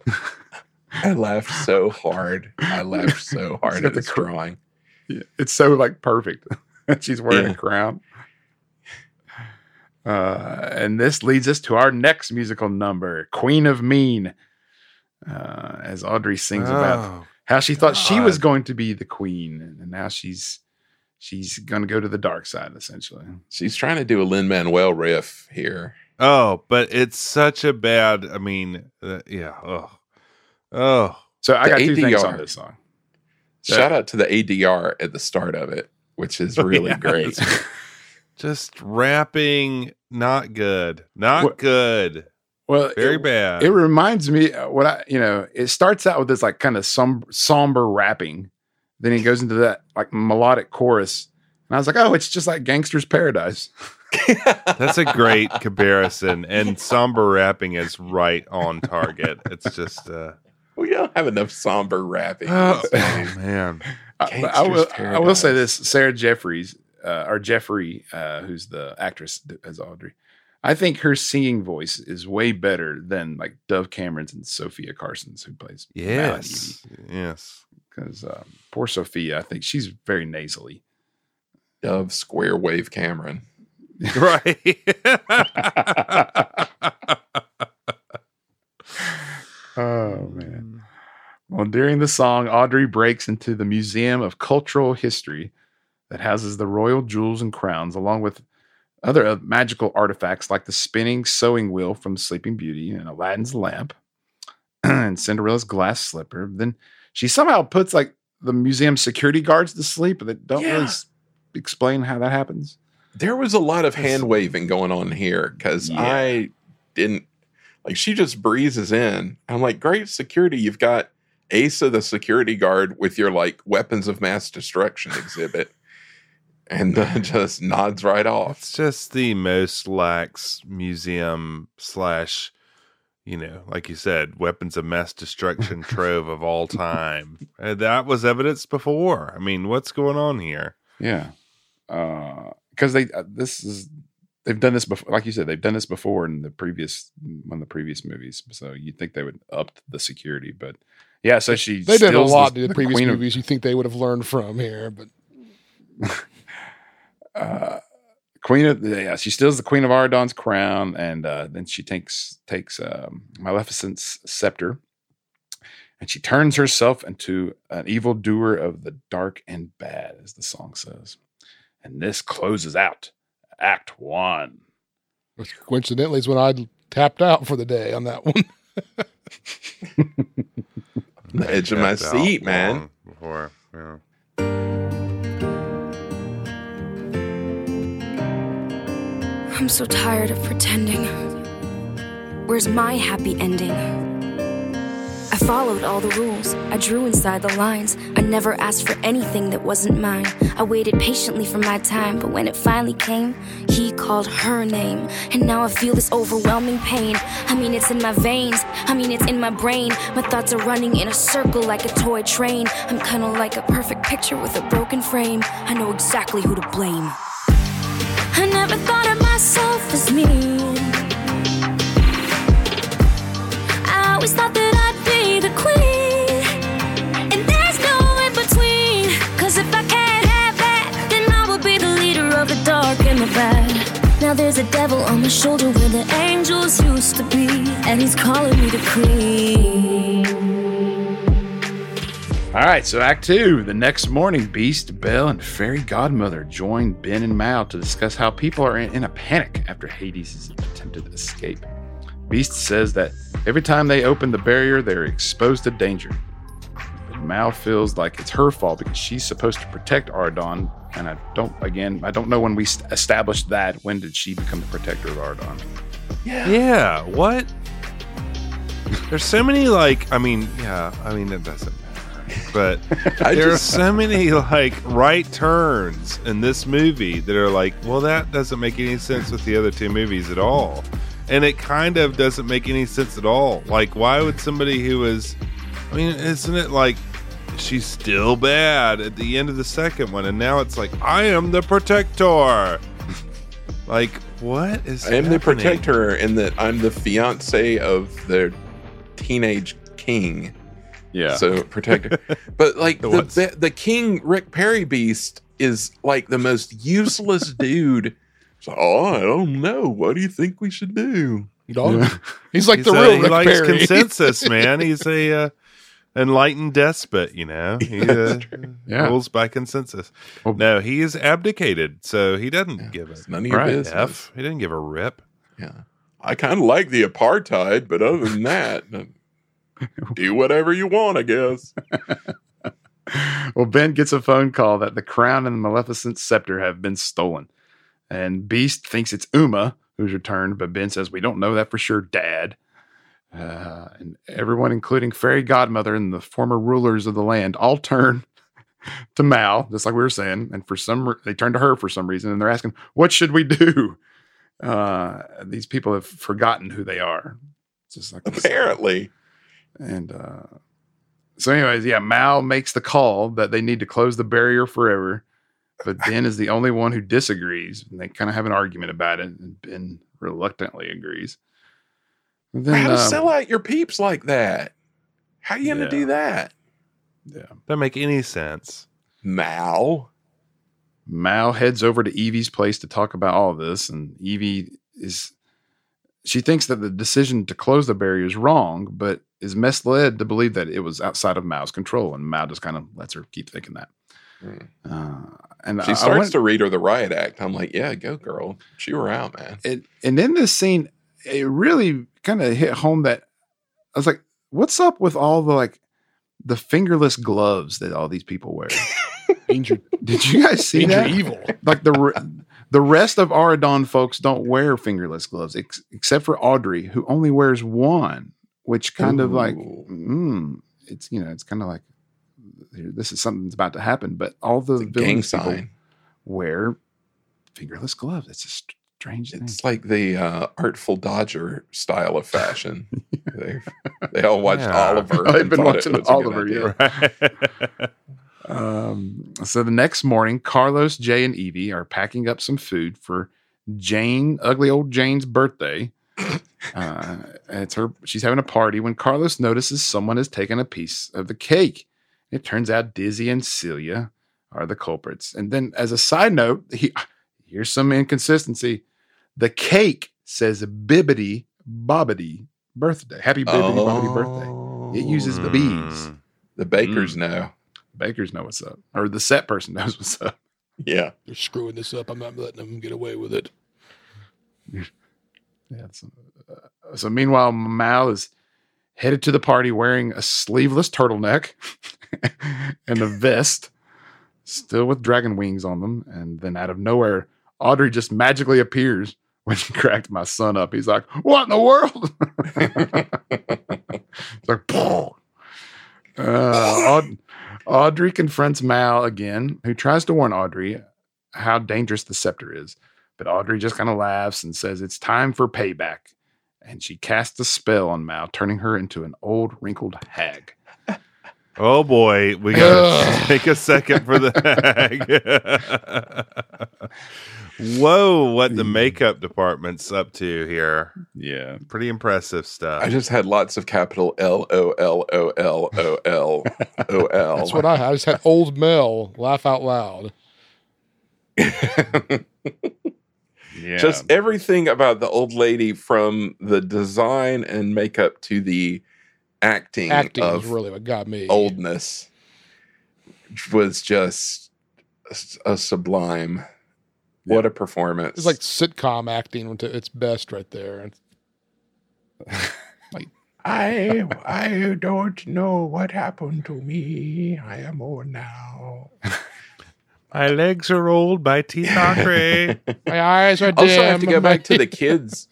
I laughed so hard. I laughed so hard at the drawing. Yeah. It's so like perfect. She's wearing yeah. a crown. Uh, and this leads us to our next musical number, Queen of Mean, uh, as Audrey sings oh, about how she thought God. she was going to be the queen, and now she's she's going to go to the dark side, essentially. She's trying to do a Lin-Manuel riff here. Oh, but it's such a bad, I mean, uh, yeah. Oh, oh. So I the got A D R. Two things on this song. So, shout out to the A D R at the start of it, which is really oh, yeah. great. Just rapping, not good, not well, good. Well, very it, bad. It reminds me what I, you know, it starts out with this like kind of somber, somber rapping. Then he goes into that like melodic chorus. And I was like, oh, it's just like Gangster's Paradise. That's a great comparison. And somber rapping is right on target. It's just, uh, we don't have enough somber rapping. Oh, oh man. I, I, will, I will say this, Sarah Jeffries. Uh, or Jeffrey, uh, who's the actress as Audrey, I think her singing voice is way better than like Dove Cameron's and Sophia Carson's, who plays. Yes, yes. Because um, poor Sophia, I think she's very nasally. Dove Square Wave Cameron, right? Oh man! Well, during the song, Audrey breaks into the Museum of Cultural History that houses the royal jewels and crowns, along with other uh, magical artifacts like the spinning sewing wheel from Sleeping Beauty and Aladdin's lamp and Cinderella's glass slipper. Then she somehow puts like the museum security guards to sleep, but they don't yeah. really s- explain how that happens. There was a lot of hand waving going on here because yeah. I didn't like. She just breezes in. I'm like, great security, you've got Asa the security guard with your like weapons of mass destruction exhibit. And uh, just nods right off. It's just the most lax museum slash, you know, like you said, weapons of mass destruction trove of all time. And that was evidenced before. I mean, what's going on here? Yeah. Because uh, they, uh, this is, they've done this before. Like you said, they've done this before in the previous, one of the previous movies. So you'd think they would up the security. But yeah, so she, they did a lot in the, the previous Queen movies of, you think they would have learned from here, but. Uh, Queen of yeah, she steals the Queen of Auradon's crown, and uh, then she takes takes um, Maleficent's scepter, and she turns herself into an evildoer of the dark and bad, as the song says. And this closes out Act One. Which coincidentally is when I tapped out for the day on that one. The edge of my seat, man. Before, yeah. I'm so tired of pretending. Where's my happy ending? I followed all the rules. I drew inside the lines. I never asked for anything that wasn't mine. I waited patiently for my time, but when it finally came, he called her name. And now I feel this overwhelming pain. I mean, it's in my veins. I mean, it's in my brain. My thoughts are running in a circle like a toy train. I'm kinda like a perfect picture with a broken frame. I know exactly who to blame. I never thought of myself as me. I always thought that I'd be the queen, and there's no in between. Cause if I can't have that, then I will be the leader of the dark and the bad. Now there's a devil on my shoulder where the angels used to be, and he's calling me the queen. Alright, so Act two. The next morning, Beast, Belle, and Fairy Godmother join Ben and Mal to discuss how people are in, in a panic after Hades' attempted escape. Beast says that every time they open the barrier, they're exposed to danger. But Mal feels like it's her fault because she's supposed to protect Auradon, and I don't, again, I don't know when we established that. When did she become the protector of Auradon? Yeah. Yeah, what? There's so many, like, I mean, yeah, I mean, that doesn't. But I there just, are so many like right turns in this movie that are like, well, that doesn't make any sense with the other two movies at all. And it kind of doesn't make any sense at all. Like, why would somebody who is, I mean, isn't it like she's still bad at the end of the second one? And now it's like, I am the protector. Like, what is I am happening? The protector in that I'm the fiance of their teenage king. Yeah. So protector, but like the the, the King Rick Perry Beast is like the most useless dude. Like, oh, I don't know. What do you think we should do? You know, yeah. He's like he's the a, real he Rick likes Perry. Consensus, man. He's a uh, enlightened despot. You know, he uh, yeah. rules by consensus. Well, no, he is abdicated, so he doesn't yeah, give a none of your right, business. F. He didn't give a rip. Yeah, I kind of like the apartheid, but other than that. Do whatever you want, I guess. Well, Ben gets a phone call that the crown and the Maleficent scepter have been stolen. And Beast thinks it's Uma who's returned, but Ben says, we don't know that for sure, Dad. Uh, and everyone, including Fairy Godmother and the former rulers of the land, all turn to Mal, just like we were saying. And for some, they turn to her for some reason, and they're asking, what should we do? Uh, these people have forgotten who they are. Just like apparently. And uh, so anyways, yeah, Mal makes the call that they need to close the barrier forever. But Ben is the only one who disagrees. And they kind of have an argument about it. And Ben reluctantly agrees. And then, How to um, sell out your peeps like that? How are you yeah. going to do that? Yeah, doesn't make any sense. Mal. Mal heads over to Evie's place to talk about all of this. And Evie is... She thinks that the decision to close the barrier is wrong, but is misled to believe that it was outside of Mao's control, and Mao just kind of lets her keep thinking that. Mm. Uh, and she I, starts I went, to read her the riot act. I'm like, yeah, go girl. Chew her out, man. It, and in this scene, it really kind of hit home that I was like, what's up with all the like the fingerless gloves that all these people wear? Angel, did you guys see Angel that? Evil. Like the. The rest of Auradon folks don't wear fingerless gloves, ex- except for Audrey, who only wears one, which kind Ooh. Of like, mm, it's, you know, it's kind of like, this is something that's about to happen. But all the gang sign wear fingerless gloves. It's a strange thing. It's like the uh, Artful Dodger style of fashion. They've, they all watched yeah. Oliver. They've been watching Oliver, yeah. Right. Um, so the next morning, Carlos, Jay, and Evie are packing up some food for Jane, ugly old Jane's birthday. Uh, it's her, she's having a party when Carlos notices someone has taken a piece of the cake. It turns out Dizzy and Celia are the culprits. And then as a side note, he, here's some inconsistency. The cake says bibbity bobbity birthday. Happy bibbity oh. bobbity birthday. It uses the bees. The bakers mm. know. Bakers know what's up. Or the set person knows what's up. Yeah. They're screwing this up. I'm not letting them get away with it. Yeah, so, uh, so meanwhile, Mal is headed to the party wearing a sleeveless turtleneck and a vest, still with dragon wings on them. And then out of nowhere, Audrey just magically appears when she cracked my son up. He's like, what in the world? It's like, poof. Uh, Aud- Audrey confronts Mal again, who tries to warn Audrey how dangerous the scepter is. But Audrey just kind of laughs and says it's time for payback. And she casts a spell on Mal, turning her into an old, wrinkled hag. Oh, boy. We got to take a second for the hag. Whoa, what the makeup department's up to here. Yeah. Pretty impressive stuff. I just had lots of capital L O L O L O L O L. That's what I had. I just had old Mel laugh out loud. Yeah. Just everything about the old lady, from the design and makeup to the acting, acting of is really what got me. Oldness was just a, a sublime. Yeah. What a performance! It's like sitcom acting to its best, right there. Like, I I don't know what happened to me. I am old now. My legs are old, my teeth are gray. My eyes are dim. Also, I have to go back to the kids.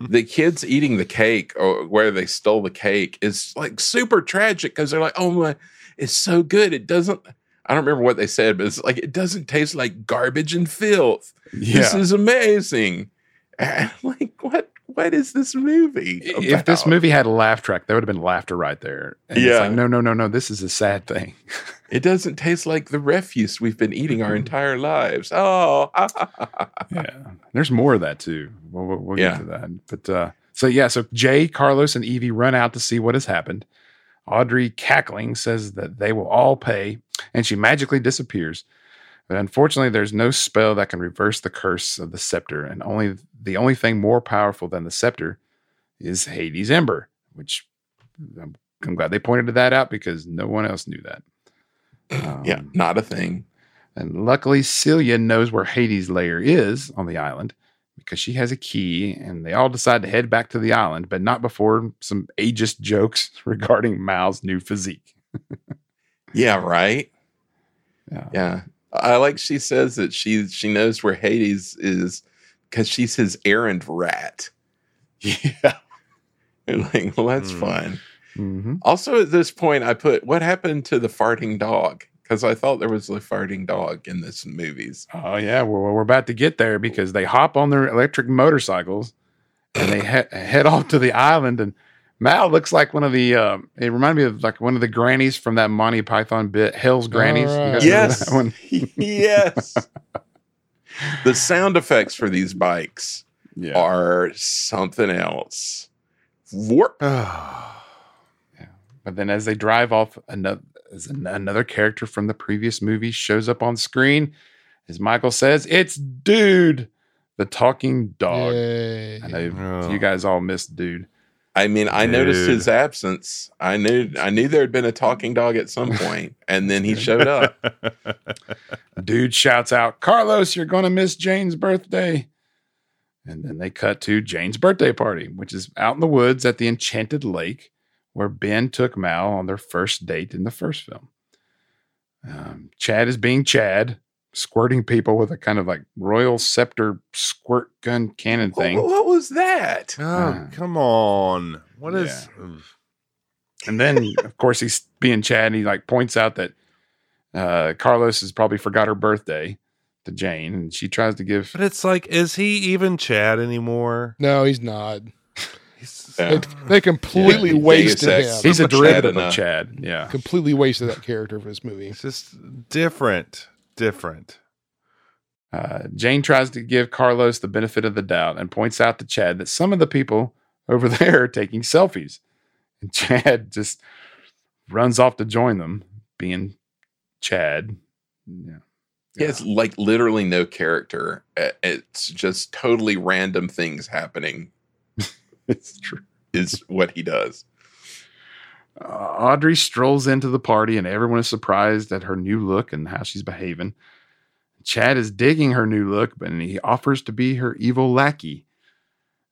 The kids eating the cake, or where they stole the cake, is like super tragic because they're like, oh my, it's so good. It doesn't, I don't remember what they said, but it's like, it doesn't taste like garbage and filth. Yeah. This is amazing. And I'm like, what? What is this movie about? If this movie had a laugh track, there would have been laughter right there. And yeah. It's like, no, no, no, no. This is a sad thing. It doesn't taste like the refuse we've been eating our entire lives. Oh. Yeah. There's more of that, too. We'll, we'll, we'll yeah. get to that. But uh, so, yeah. So Jay, Carlos, and Evie run out to see what has happened. Audrey, cackling, says that they will all pay, and she magically disappears. But unfortunately, there's no spell that can reverse the curse of the scepter, and only the only thing more powerful than the scepter is Hades' ember, which I'm, I'm glad they pointed that out because no one else knew that. Um, yeah, not a thing. And luckily, Celia knows where Hades' lair is on the island because she has a key, and they all decide to head back to the island, but not before some ageist jokes regarding Mal's new physique. Yeah, right? Yeah. Yeah. I like she says that she she knows where Hades is because she's his errand rat. Yeah. And like, well, that's mm. fun. Mm-hmm. Also, at this point, I put, what happened to the farting dog? Because I thought there was a farting dog in this movies. Oh, yeah. Well, we're about to get there because they hop on their electric motorcycles and they he- head off to the island. And Mal looks like one of the, um, it reminded me of like one of the grannies from that Monty Python bit, Hell's Grannies. Right. Yes. Yes. The sound effects for these bikes yeah. are something else. Warp. Oh. Yeah. But then as they drive off, another, another character from the previous movie shows up on screen. As Michael says, it's Dude, the talking dog. Yay. I know oh. you guys all missed Dude. I mean, I Dude. noticed his absence. I knew I knew there had been a talking dog at some point, and then he showed up. Dude shouts out, Carlos, you're going to miss Jane's birthday. And then they cut to Jane's birthday party, which is out in the woods at the Enchanted Lake, where Ben took Mal on their first date in the first film. Um, Chad is being Chad, squirting people with a kind of like royal scepter squirt gun cannon thing. What, what was that? Oh, uh, come on. What yeah. is... And then, of course, he's being Chad, and he like points out that uh, Carlos has probably forgot her birthday to Jane, and she tries to give... But it's like, is he even Chad anymore? No, he's not. He's, yeah. they, they completely yeah, wasted him. He's a derivative of Chad. Yeah, completely wasted that character for this movie. It's just different. Different. Uh, Jane tries to give Carlos the benefit of the doubt and points out to Chad that some of the people over there are taking selfies. And Chad just runs off to join them, being Chad. Yeah. Yeah. He has like literally no character. It's just totally random things happening. It's true. Is what he does. Uh, Audrey strolls into the party and everyone is surprised at her new look and how she's behaving. Chad is digging her new look, but he offers to be her evil lackey.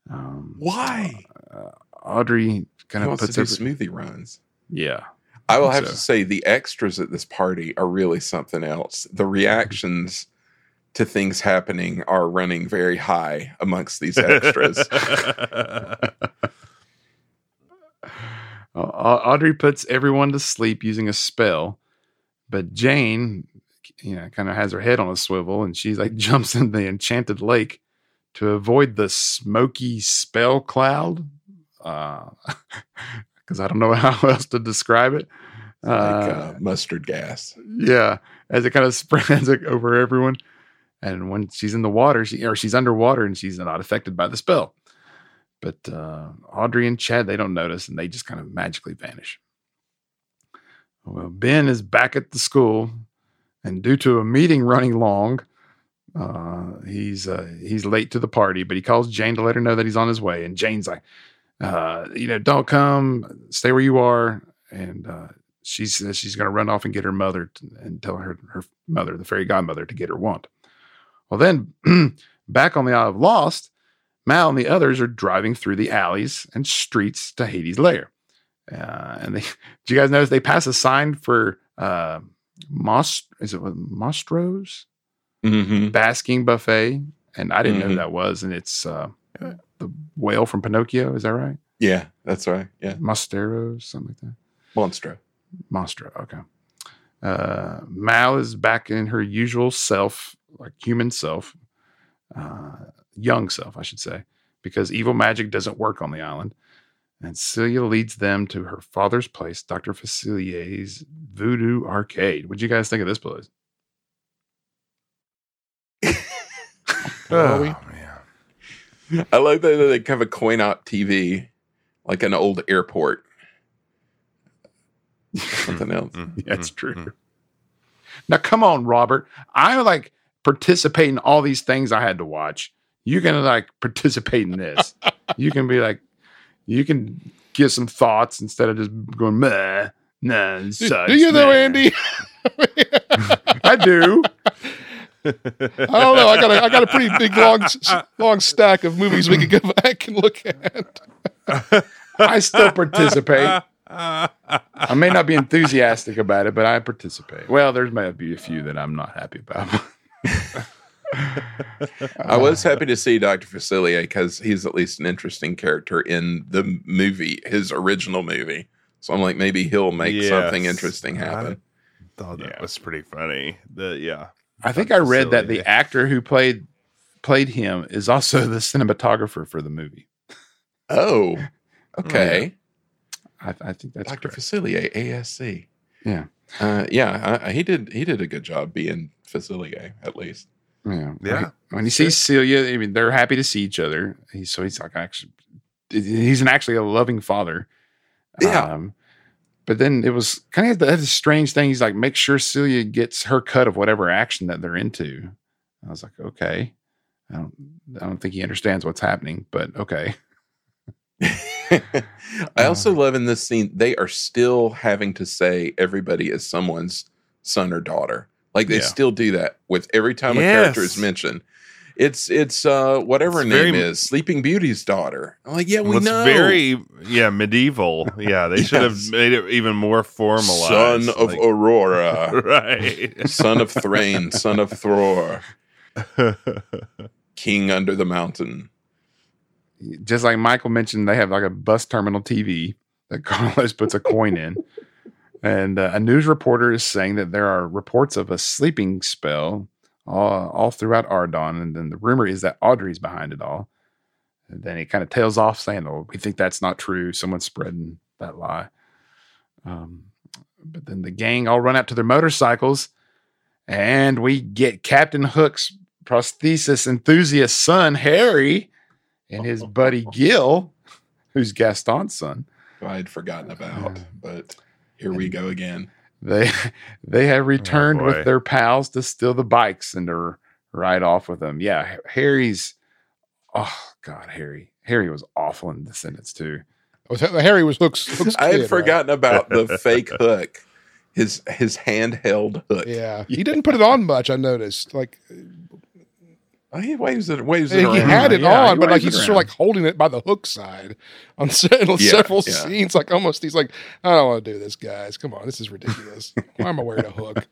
Um, Why? Uh, Audrey kind of puts her smoothie runs. Yeah. I will have so. to say the extras at this party are really something else. The reactions to things happening are running very high amongst these extras. Audrey puts everyone to sleep using a spell, but Jane, you know, kind of has her head on a swivel and she's like jumps in the Enchanted Lake to avoid the smoky spell cloud. Uh, cause I don't know how else to describe it. Uh, like uh, mustard gas. Yeah. As it kind of spreads over everyone. And when she's in the water, she, or she's underwater and she's not affected by the spell. But uh, Audrey and Chad, they don't notice, and they just kind of magically vanish. Well, Ben is back at the school, and due to a meeting running long, uh, he's uh, he's late to the party, but he calls Jane to let her know that he's on his way. And Jane's like, uh, you know, don't come, stay where you are. And uh, she says she's going to run off and get her mother to, and tell her, her mother, the fairy godmother, to get her wand. Well, then back on the Isle of Lost, Mal and the others are driving through the alleys and streets to Hades' lair. Uh, and they, do you guys notice they pass a sign for uh, Most, is it Mostros? Mm-hmm. Basking Buffet. And I didn't mm-hmm. know who that was. And it's uh, the whale from Pinocchio. Is that right? Yeah, that's right. Yeah. Mostros, something like that. Monstro. Monstro, okay. Uh, Mal is back in her usual self, like human self. Uh, young self, I should say, because evil magic doesn't work on the island. And Celia leads them to her father's place, Doctor Facilier's Voodoo Arcade. What'd you guys think of this place? oh, man. I like that they have a coin-op T V, like an old airport. Something else. That's true. Now, come on, Robert. I like participate in all these things I had to watch. You can like participate in this. You can be like, you can give some thoughts instead of just going, meh, nah, it sucks. Do you though, nah. Andy? I do. I don't know. I got a, I got a pretty big long, long stack of movies we could go back and look at. I still participate. I may not be enthusiastic about it, but I participate. Well, there might be a few that I'm not happy about. I was happy to see Doctor Facilier because he's at least an interesting character in the movie, his original movie. So I'm like, maybe he'll make yes, something interesting happen. I thought that yeah. was pretty funny. The yeah, I think Doctor I read Facilier. That the actor who played played him is also the cinematographer for the movie. Oh, okay. Yeah. I, I think that's Doctor Facilier, A S C. Yeah, uh, yeah. I, he did. He did a good job being Facilier, at least. Yeah, yeah. When, he, when he sees Celia, I mean, they're happy to see each other. He's so he's like actually, he's an actually a loving father. Yeah, um, but then it was kind of the strange thing. He's like, make sure Celia gets her cut of whatever action that they're into. I was like, okay, I don't, I don't think he understands what's happening, but okay. I also uh, love in this scene they are still having to say everybody is someone's son or daughter. Like they yeah. still do that with every time yes. a character is mentioned. It's it's uh, whatever it's her name very, is, Sleeping Beauty's daughter. I'm like, yeah, we well, it's know. It's very yeah medieval. Yeah, they yes. should have made it even more formalized. Son like, of Aurora, right? Son of Thrain, son of Thror, king under the mountain. Just like Michael mentioned, they have like a bus terminal T V that Carlos puts a coin in. And uh, a news reporter is saying that there are reports of a sleeping spell all, all throughout Auradon. And then the rumor is that Audrey's behind it all. And then he kind of tails off saying, oh, we think that's not true. Someone's spreading that lie. Um, but then the gang all run out to their motorcycles. And we get Captain Hook's prosthesis enthusiast son, Harry, and his buddy Gil, who's Gaston's son. I had forgotten about, uh, but... Here we go again. They they have returned oh with their pals to steal the bikes and to ride off with them. Yeah, Harry's... Oh, God, Harry. Harry was awful in Descendants too. Was, Harry was Hook's, Hook's kid, I had forgotten right? about the fake hook. His his handheld hook. Yeah. He didn't put it on much, I noticed. Like... He waves it, waves it around. He had it yeah, on, but like he's sort of like holding it by the hook side on several, yeah, several yeah. scenes. Like almost, he's like, I don't want to do this, guys. Come on, this is ridiculous. Why am I wearing a hook?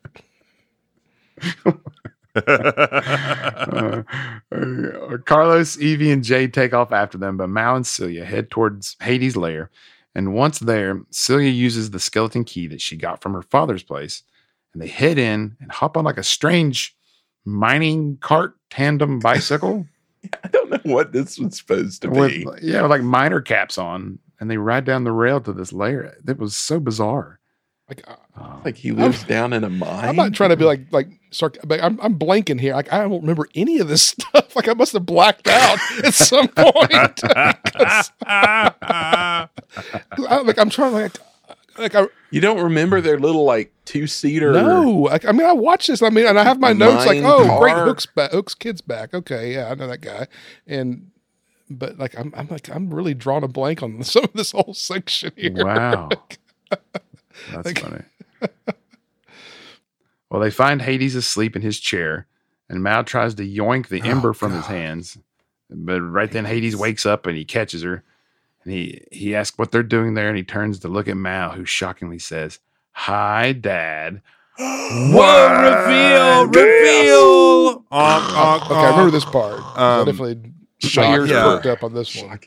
uh, uh, Carlos, Evie, and Jay take off after them, but Mal and Celia head towards Hades' lair. And once there, Celia uses the skeleton key that she got from her father's place, and they head in and hop on like a strange mining cart tandem bicycle. I don't know what this was supposed to with, be. Yeah, with like miner caps on, and they ride down the rail to this lair. It was so bizarre. Like, uh, like he lives I'm, down in a mine. I'm not trying to be like like sarc- I'm I'm blanking here. Like I don't remember any of this stuff. Like I must have blacked out at some point. Because, I, like I'm trying to like. Like I, you don't remember their little like two seater? No, I, I mean I watch this. I mean, and I have my notes like, oh, car. Great, Hook's back, Hook's kid's back. Okay, yeah, I know that guy. And but like I'm, I'm like I'm really drawing a blank on some of this whole section here. Wow, that's like, funny. Well, they find Hades asleep in his chair, and Mal tries to yoink the ember oh, from God. his hands, but right Hades. then Hades wakes up and he catches her. And he, he asks what they're doing there, and he turns to look at Mal, who shockingly says, "Hi, Dad." Whoa, reveal, reveal. Um, um, okay, um, I remember this part. Um, I definitely my ears perked up on this one.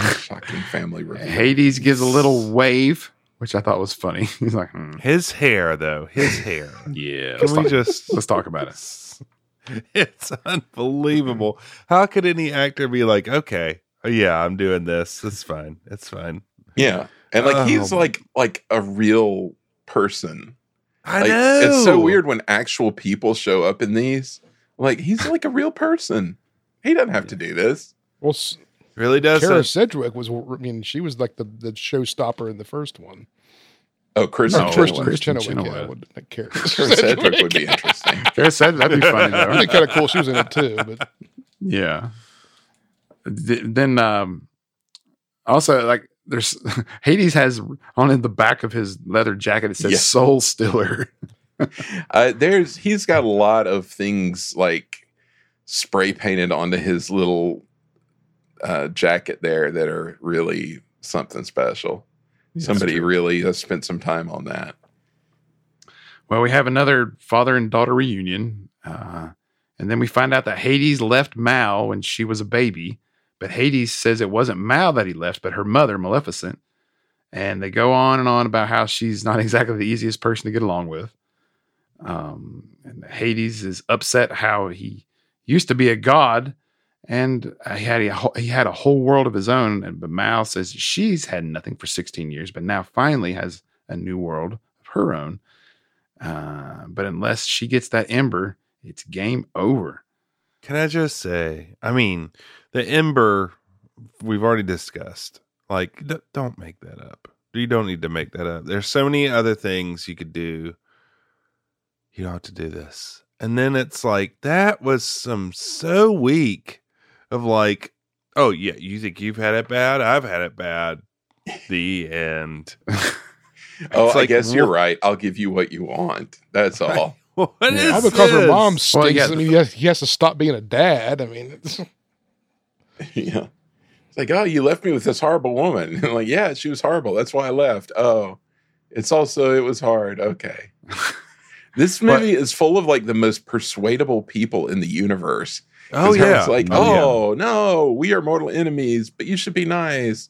Shocking family reveal. Hades gives a little wave, which I thought was funny. He's like, hmm. His hair, though. His hair. Yeah. Can we just... Let's talk about it. It's unbelievable. How could any actor be like, okay... Yeah, I'm doing this. It's fine. It's fine. Yeah. And like, oh, he's like, like a real person. I like, know. It's so weird when actual people show up in these, like, he's like a real person. He doesn't have yeah. to do this. Well, really does. Kara Sedgwick was, I mean, she was like the, the showstopper in the first one. Oh, Kristen, no, Kristen, Kristen Chenoweth. Kara Sedgwick would be interesting. Kara Sedgwick, that'd be funny. Though. That'd be kind of cool. She was in it too, but yeah. Then, um, also, like, there's Hades has on in the back of his leather jacket, it says yeah. Soul Stiller. uh, there's he's got a lot of things like spray painted onto his little uh, jacket there that are really something special. Yes, Somebody really has spent some time on that. Well, we have another father and daughter reunion, uh, and then we find out that Hades left Mal when she was a baby. But Hades says it wasn't Mal that he left, but her mother, Maleficent. And they go on and on about how she's not exactly the easiest person to get along with. Um, and Hades is upset how he used to be a god, and he had a, he had a whole world of his own. And but Mal says she's had nothing for sixteen years, but now finally has a new world of her own. Uh, but unless she gets that ember, it's game over. Can I just say, I mean, the ember we've already discussed, like, d- don't make that up. You don't need to make that up. There's so many other things you could do. You don't have to do this. And then it's like, that was some so weak of like, oh yeah, you think you've had it bad? I've had it bad. The end. Oh, like, I guess what? You're right. I'll give you what you want. That's all. What yeah, is I because this? Her mom stinks. Well, yeah. I mean, he has, he has to stop being a dad. I mean, it's... yeah, it's like, oh, you left me with this horrible woman. And I'm like, yeah, she was horrible. That's why I left. Oh, it's also it was hard. Okay, this movie but, is full of like the most persuadable people in the universe. Oh yeah, it's like, oh, oh yeah. no, we are mortal enemies, but you should be nice.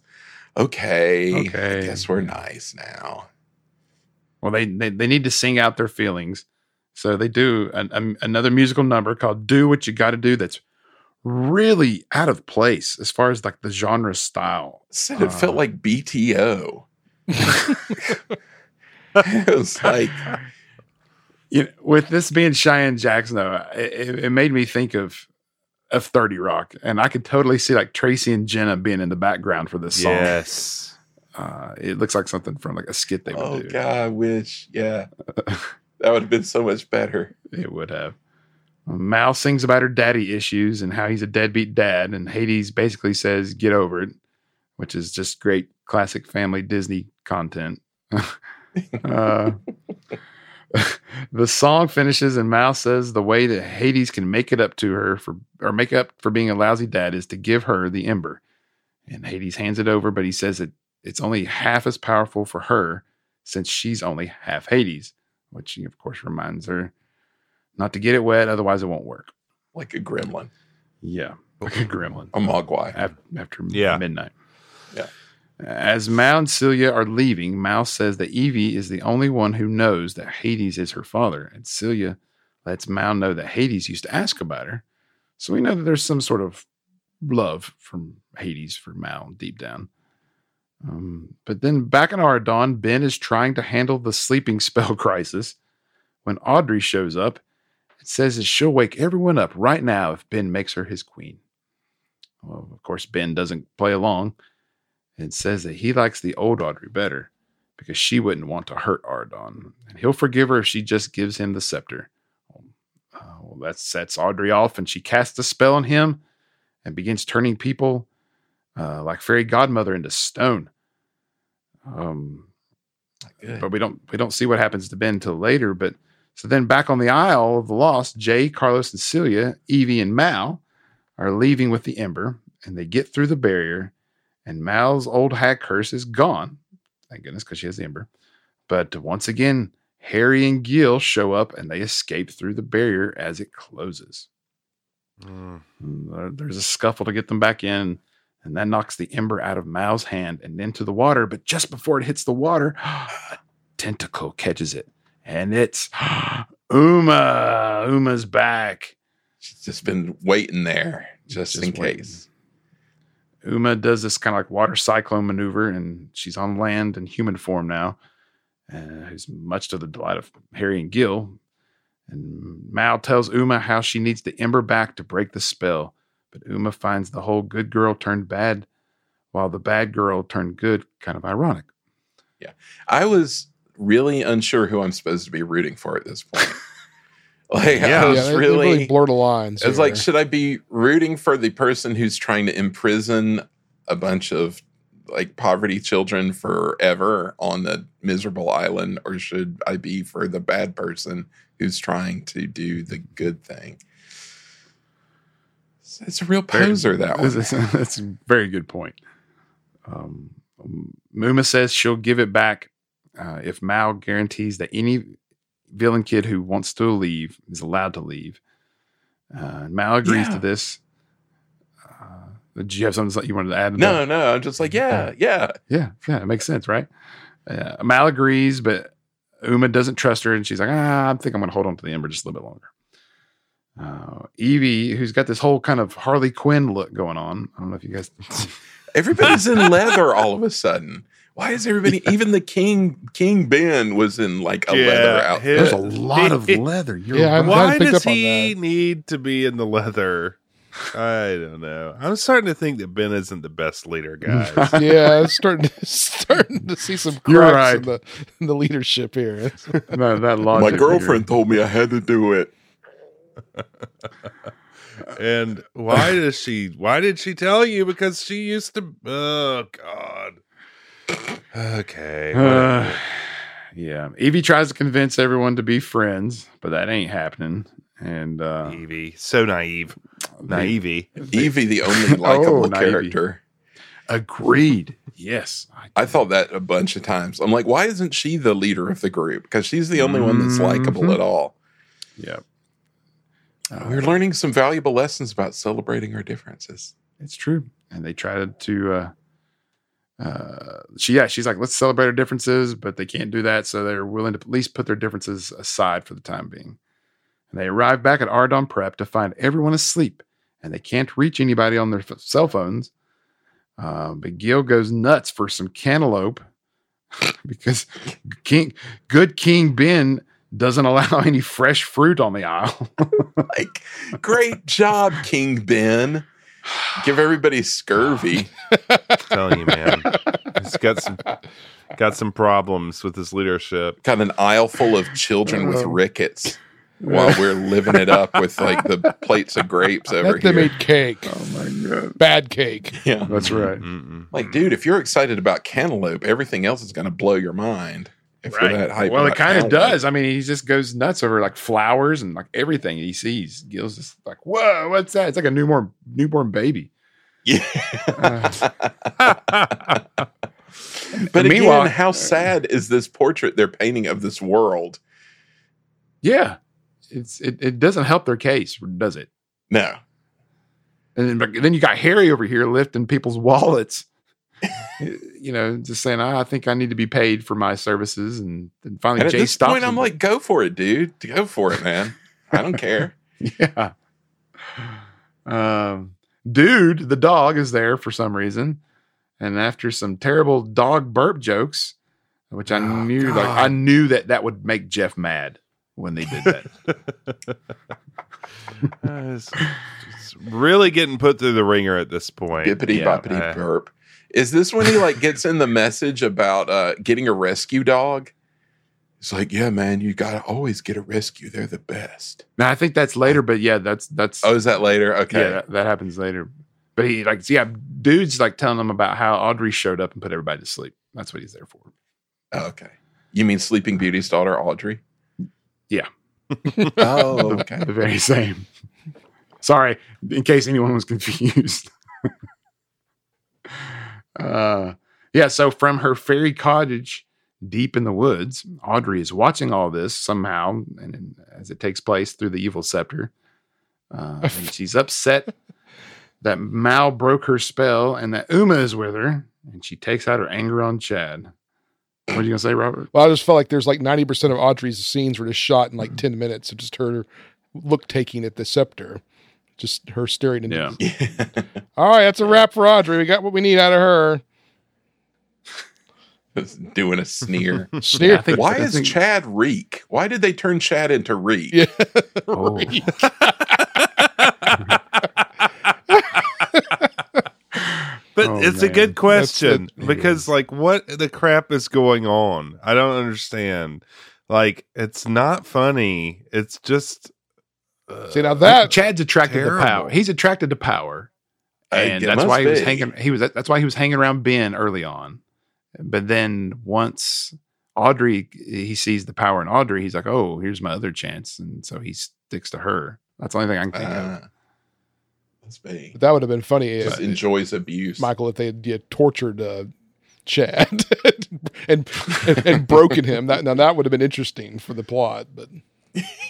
Okay, okay. I guess we're nice now. Well, they they, they need to sing out their feelings. So they do an, um, another musical number called "Do What You Got to Do." That's really out of place as far as like the genre style. Said it uh, felt like B T O. It was like, you know, with this being Cheyenne Jackson, though, it, it made me think of of thirty Rock, and I could totally see like Tracy and Jenna being in the background for this song. Yes. Uh, it looks like something from like a skit they would oh, do. Oh, God, I wish. Yeah. That would have been so much better. It would have. Mal sings about her daddy issues and how he's a deadbeat dad. And Hades basically says, get over it, which is just great classic family Disney content. uh, the song finishes and Mal says the way that Hades can make it up to her for, or make up for being a lousy dad is to give her the ember. And Hades hands it over, but he says that it's only half as powerful for her since she's only half Hades, which he, of course, reminds her not to get it wet. Otherwise, it won't work. Like a gremlin. Yeah, like a gremlin. A mogwai. After yeah. midnight. Yeah. As Mal and Celia are leaving, Mal says that Evie is the only one who knows that Hades is her father. And Celia lets Mal know that Hades used to ask about her. So we know that there's some sort of love from Hades for Mal deep down. Um, but then back in Auradon, Ben is trying to handle the sleeping spell crisis when Audrey shows up and says that she'll wake everyone up right now if Ben makes her his queen. Well, of course, Ben doesn't play along and says that he likes the old Audrey better because she wouldn't want to hurt Auradon, and he'll forgive her if she just gives him the scepter. Uh, well, that sets Audrey off, and she casts a spell on him and begins turning people Uh, like Fairy Godmother into stone. Um, but we don't we don't see what happens to Ben until later. But so then back on the Isle of the Lost, Jay, Carlos, and Celia, Evie, and Mal are leaving with the ember, and they get through the barrier, and Mal's old hag curse is gone. Thank goodness, because she has the ember. But once again, Harry and Gil show up, and they escape through the barrier as it closes. Mm. There's a scuffle to get them back in. And that knocks the ember out of Mal's hand and into the water. But just before it hits the water, a tentacle catches it. And it's Uma. Uma's back. She's just been waiting there just, just in waiting. case. Uma does this kind of like water cyclone maneuver. And she's on land in human form now. Uh, who's much to the delight of Harry and Gil. And Mal tells Uma how she needs the ember back to break the spell. But Uma finds the whole good girl turned bad while the bad girl turned good kind of ironic. Yeah. I was really unsure who I'm supposed to be rooting for at this point. Like, yeah, I was yeah, they, really, they really blurred the lines. I was here. Like, should I be rooting for the person who's trying to imprison a bunch of like poverty children forever on the miserable island, or should I be for the bad person who's trying to do the good thing? It's a real poser, that one. That's a very good point. Um, Uma says she'll give it back uh, if Mal guarantees that any villain kid who wants to leave is allowed to leave. Uh, Mal agrees yeah. to this. Uh, did you have something you wanted to add? No, that? no. I'm just like, yeah, uh, yeah. Yeah, yeah. It makes sense, right? Uh, Mal agrees, but Uma doesn't trust her, and she's like, ah, I think I'm going to hold on to the ember just a little bit longer. Uh, Evie, who's got this whole kind of Harley Quinn look going on. I don't know if you guys... Everybody's in leather all of a sudden. Why is everybody... Yeah. Even the King King Ben was in like a yeah, leather outfit. There's a lot of leather. You're yeah, right. Why does he need to be in the leather? I don't know. I'm starting to think that Ben isn't the best leader, guys. yeah, I'm starting to, starting to see some cracks right. in, the, in the leadership here. no, that logic My girlfriend here. told me I had to do it. And why does she why did she tell you? Because she used to oh god okay uh, yeah Evie tries to convince everyone to be friends, but that ain't happening. And uh Evie so naive naive Evie the only likable oh, character agreed yes I, I thought that a bunch of times. I'm like, why isn't she the leader of the group? Because she's the only mm-hmm. one that's likable at all. Yep. Uh, We're learning some valuable lessons about celebrating our differences. It's true. And they tried to, uh, uh, she, yeah, she's like, let's celebrate our differences, but they can't do that. So they're willing to at least put their differences aside for the time being. And they arrive back at Auradon Prep to find everyone asleep, and they can't reach anybody on their f- cell phones. Uh, but Gil goes nuts for some cantaloupe because King, good King Ben doesn't allow any fresh fruit on the aisle. Like, great job, King Ben. Give everybody scurvy. I'm telling you, man. He's got some got some problems with his leadership. Got an aisle full of children with rickets while we're living it up with like the plates of grapes over that here. They made cake. Oh my god, bad cake. Yeah, that's right. Mm-mm. Like, dude, if you're excited about cantaloupe, everything else is going to blow your mind. If right. you're that hype well, it kind of does. I mean, he just goes nuts over like flowers and like everything he sees. Gil's just like, whoa, what's that? It's like a newborn newborn baby. Yeah. uh. But meanwhile, again, how sad is this portrait they're painting of this world? Yeah, it's it, it doesn't help their case, does it? No. And then, then you got Harry over here lifting people's wallets. You know, just saying, oh, I think I need to be paid for my services. And, and finally, and at Jay this stops point, him. I'm like, go for it, dude. Go for it, man. I don't care. Yeah. Um, dude, the dog is there for some reason. And after some terrible dog burp jokes, which I oh, knew, God. like, I knew that that would make Jeff mad when they did that. uh, it's, it's really getting put through the ringer at this point. Bippity yeah, boppity uh, burp. Is this when he like gets in the message about uh, getting a rescue dog? It's like, yeah, man, you gotta always get a rescue. They're the best. Now I think that's later, but yeah, that's that's. Oh, is that later? Okay, yeah, that, that happens later. But he like, yeah, dude's like telling them about how Audrey showed up and put everybody to sleep. That's what he's there for. Oh, okay, you mean Sleeping Beauty's daughter, Audrey? Yeah. Oh, okay. The, the very same. Sorry, in case anyone was confused. Uh, yeah, so from her fairy cottage deep in the woods, Audrey is watching all this somehow, and, and as it takes place through the evil scepter. Uh, and she's upset that Mal broke her spell and that Uma is with her, and she takes out her anger on Chad. What are you going to say, Robert? Well, I just felt like there's like ninety percent of Audrey's scenes were just shot in like ten minutes of just her look taking at the scepter. Just her staring into yeah. the- All right, that's a wrap for Audrey. We got what we need out of her. Just doing a sneer. Sneer. Yeah, think, Why is think... Chad Reek? Why did they turn Chad into Reek? Yeah. Oh. Reek. But oh, it's man. a good question that's, that, because, like, what the crap is going on? I don't understand. Like, it's not funny. It's just... See now that like, Chad's attracted terrible. to power. He's attracted to power, and that's why he was be. hanging. He was that's why he was hanging around Ben early on. But then once Audrey, he sees the power in Audrey. He's like, "Oh, here's my other chance," and so he sticks to her. That's the only thing I can think uh, of. Must be. But that would have been funny. Just if, enjoys abuse, Michael. If they had yeah, tortured uh, Chad and, and and broken him, that now that would have been interesting for the plot, but.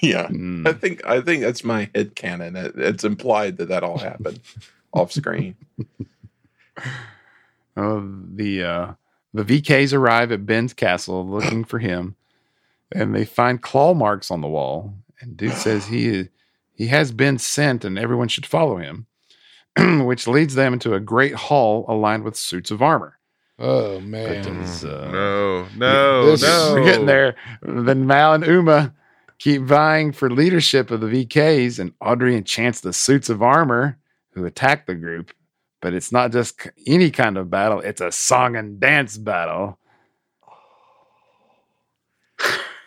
Yeah, mm. I think I think that's my headcanon. It, it's implied that that all happened off screen. Uh, the uh, the V Ks arrive at Ben's castle looking for him, and they find claw marks on the wall. And dude says he he has been sent, and everyone should follow him, which leads them into a great hall aligned with suits of armor. Oh man! Those, uh, no, no, this, no! We're getting there. Then Mal and Uma keep vying for leadership of the V Ks, and Audrey enchants the suits of armor who attack the group. But it's not just any kind of battle. It's a song and dance battle.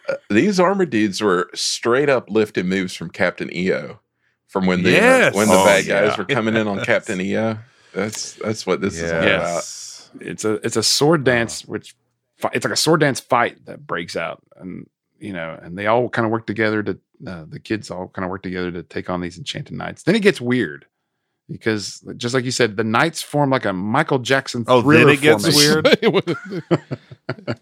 Uh, these armor dudes were straight up lifted moves from Captain E O from when the, yes. when the oh, bad guys yeah. were coming in on Captain E O. That's, that's what this yes. is all yes. about. It's a, it's a sword dance, which it's like a sword dance fight that breaks out. And, you know, and they all kind of work together to, uh, the kids all kind of work together to take on these enchanted knights. Then it gets weird because just like you said, the knights form like a Michael Jackson thriller. Oh, then it gets formation. weird.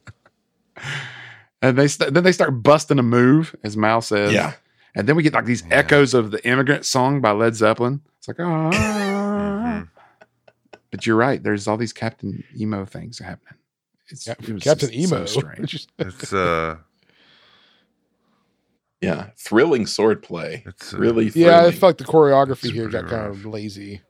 And they st- then they start busting a move, as Mal says. Yeah. And then we get like these yeah. echoes of the Immigrant Song by Led Zeppelin. It's like, ah. Mm-hmm. But you're right. There's all these Captain Emo things happening. It's, yeah, it was Captain just, Emo. So strange. It's, uh... Yeah, thrilling sword play. It's really thrilling. Yeah, I feel like the choreography it's here got rough. kind of lazy.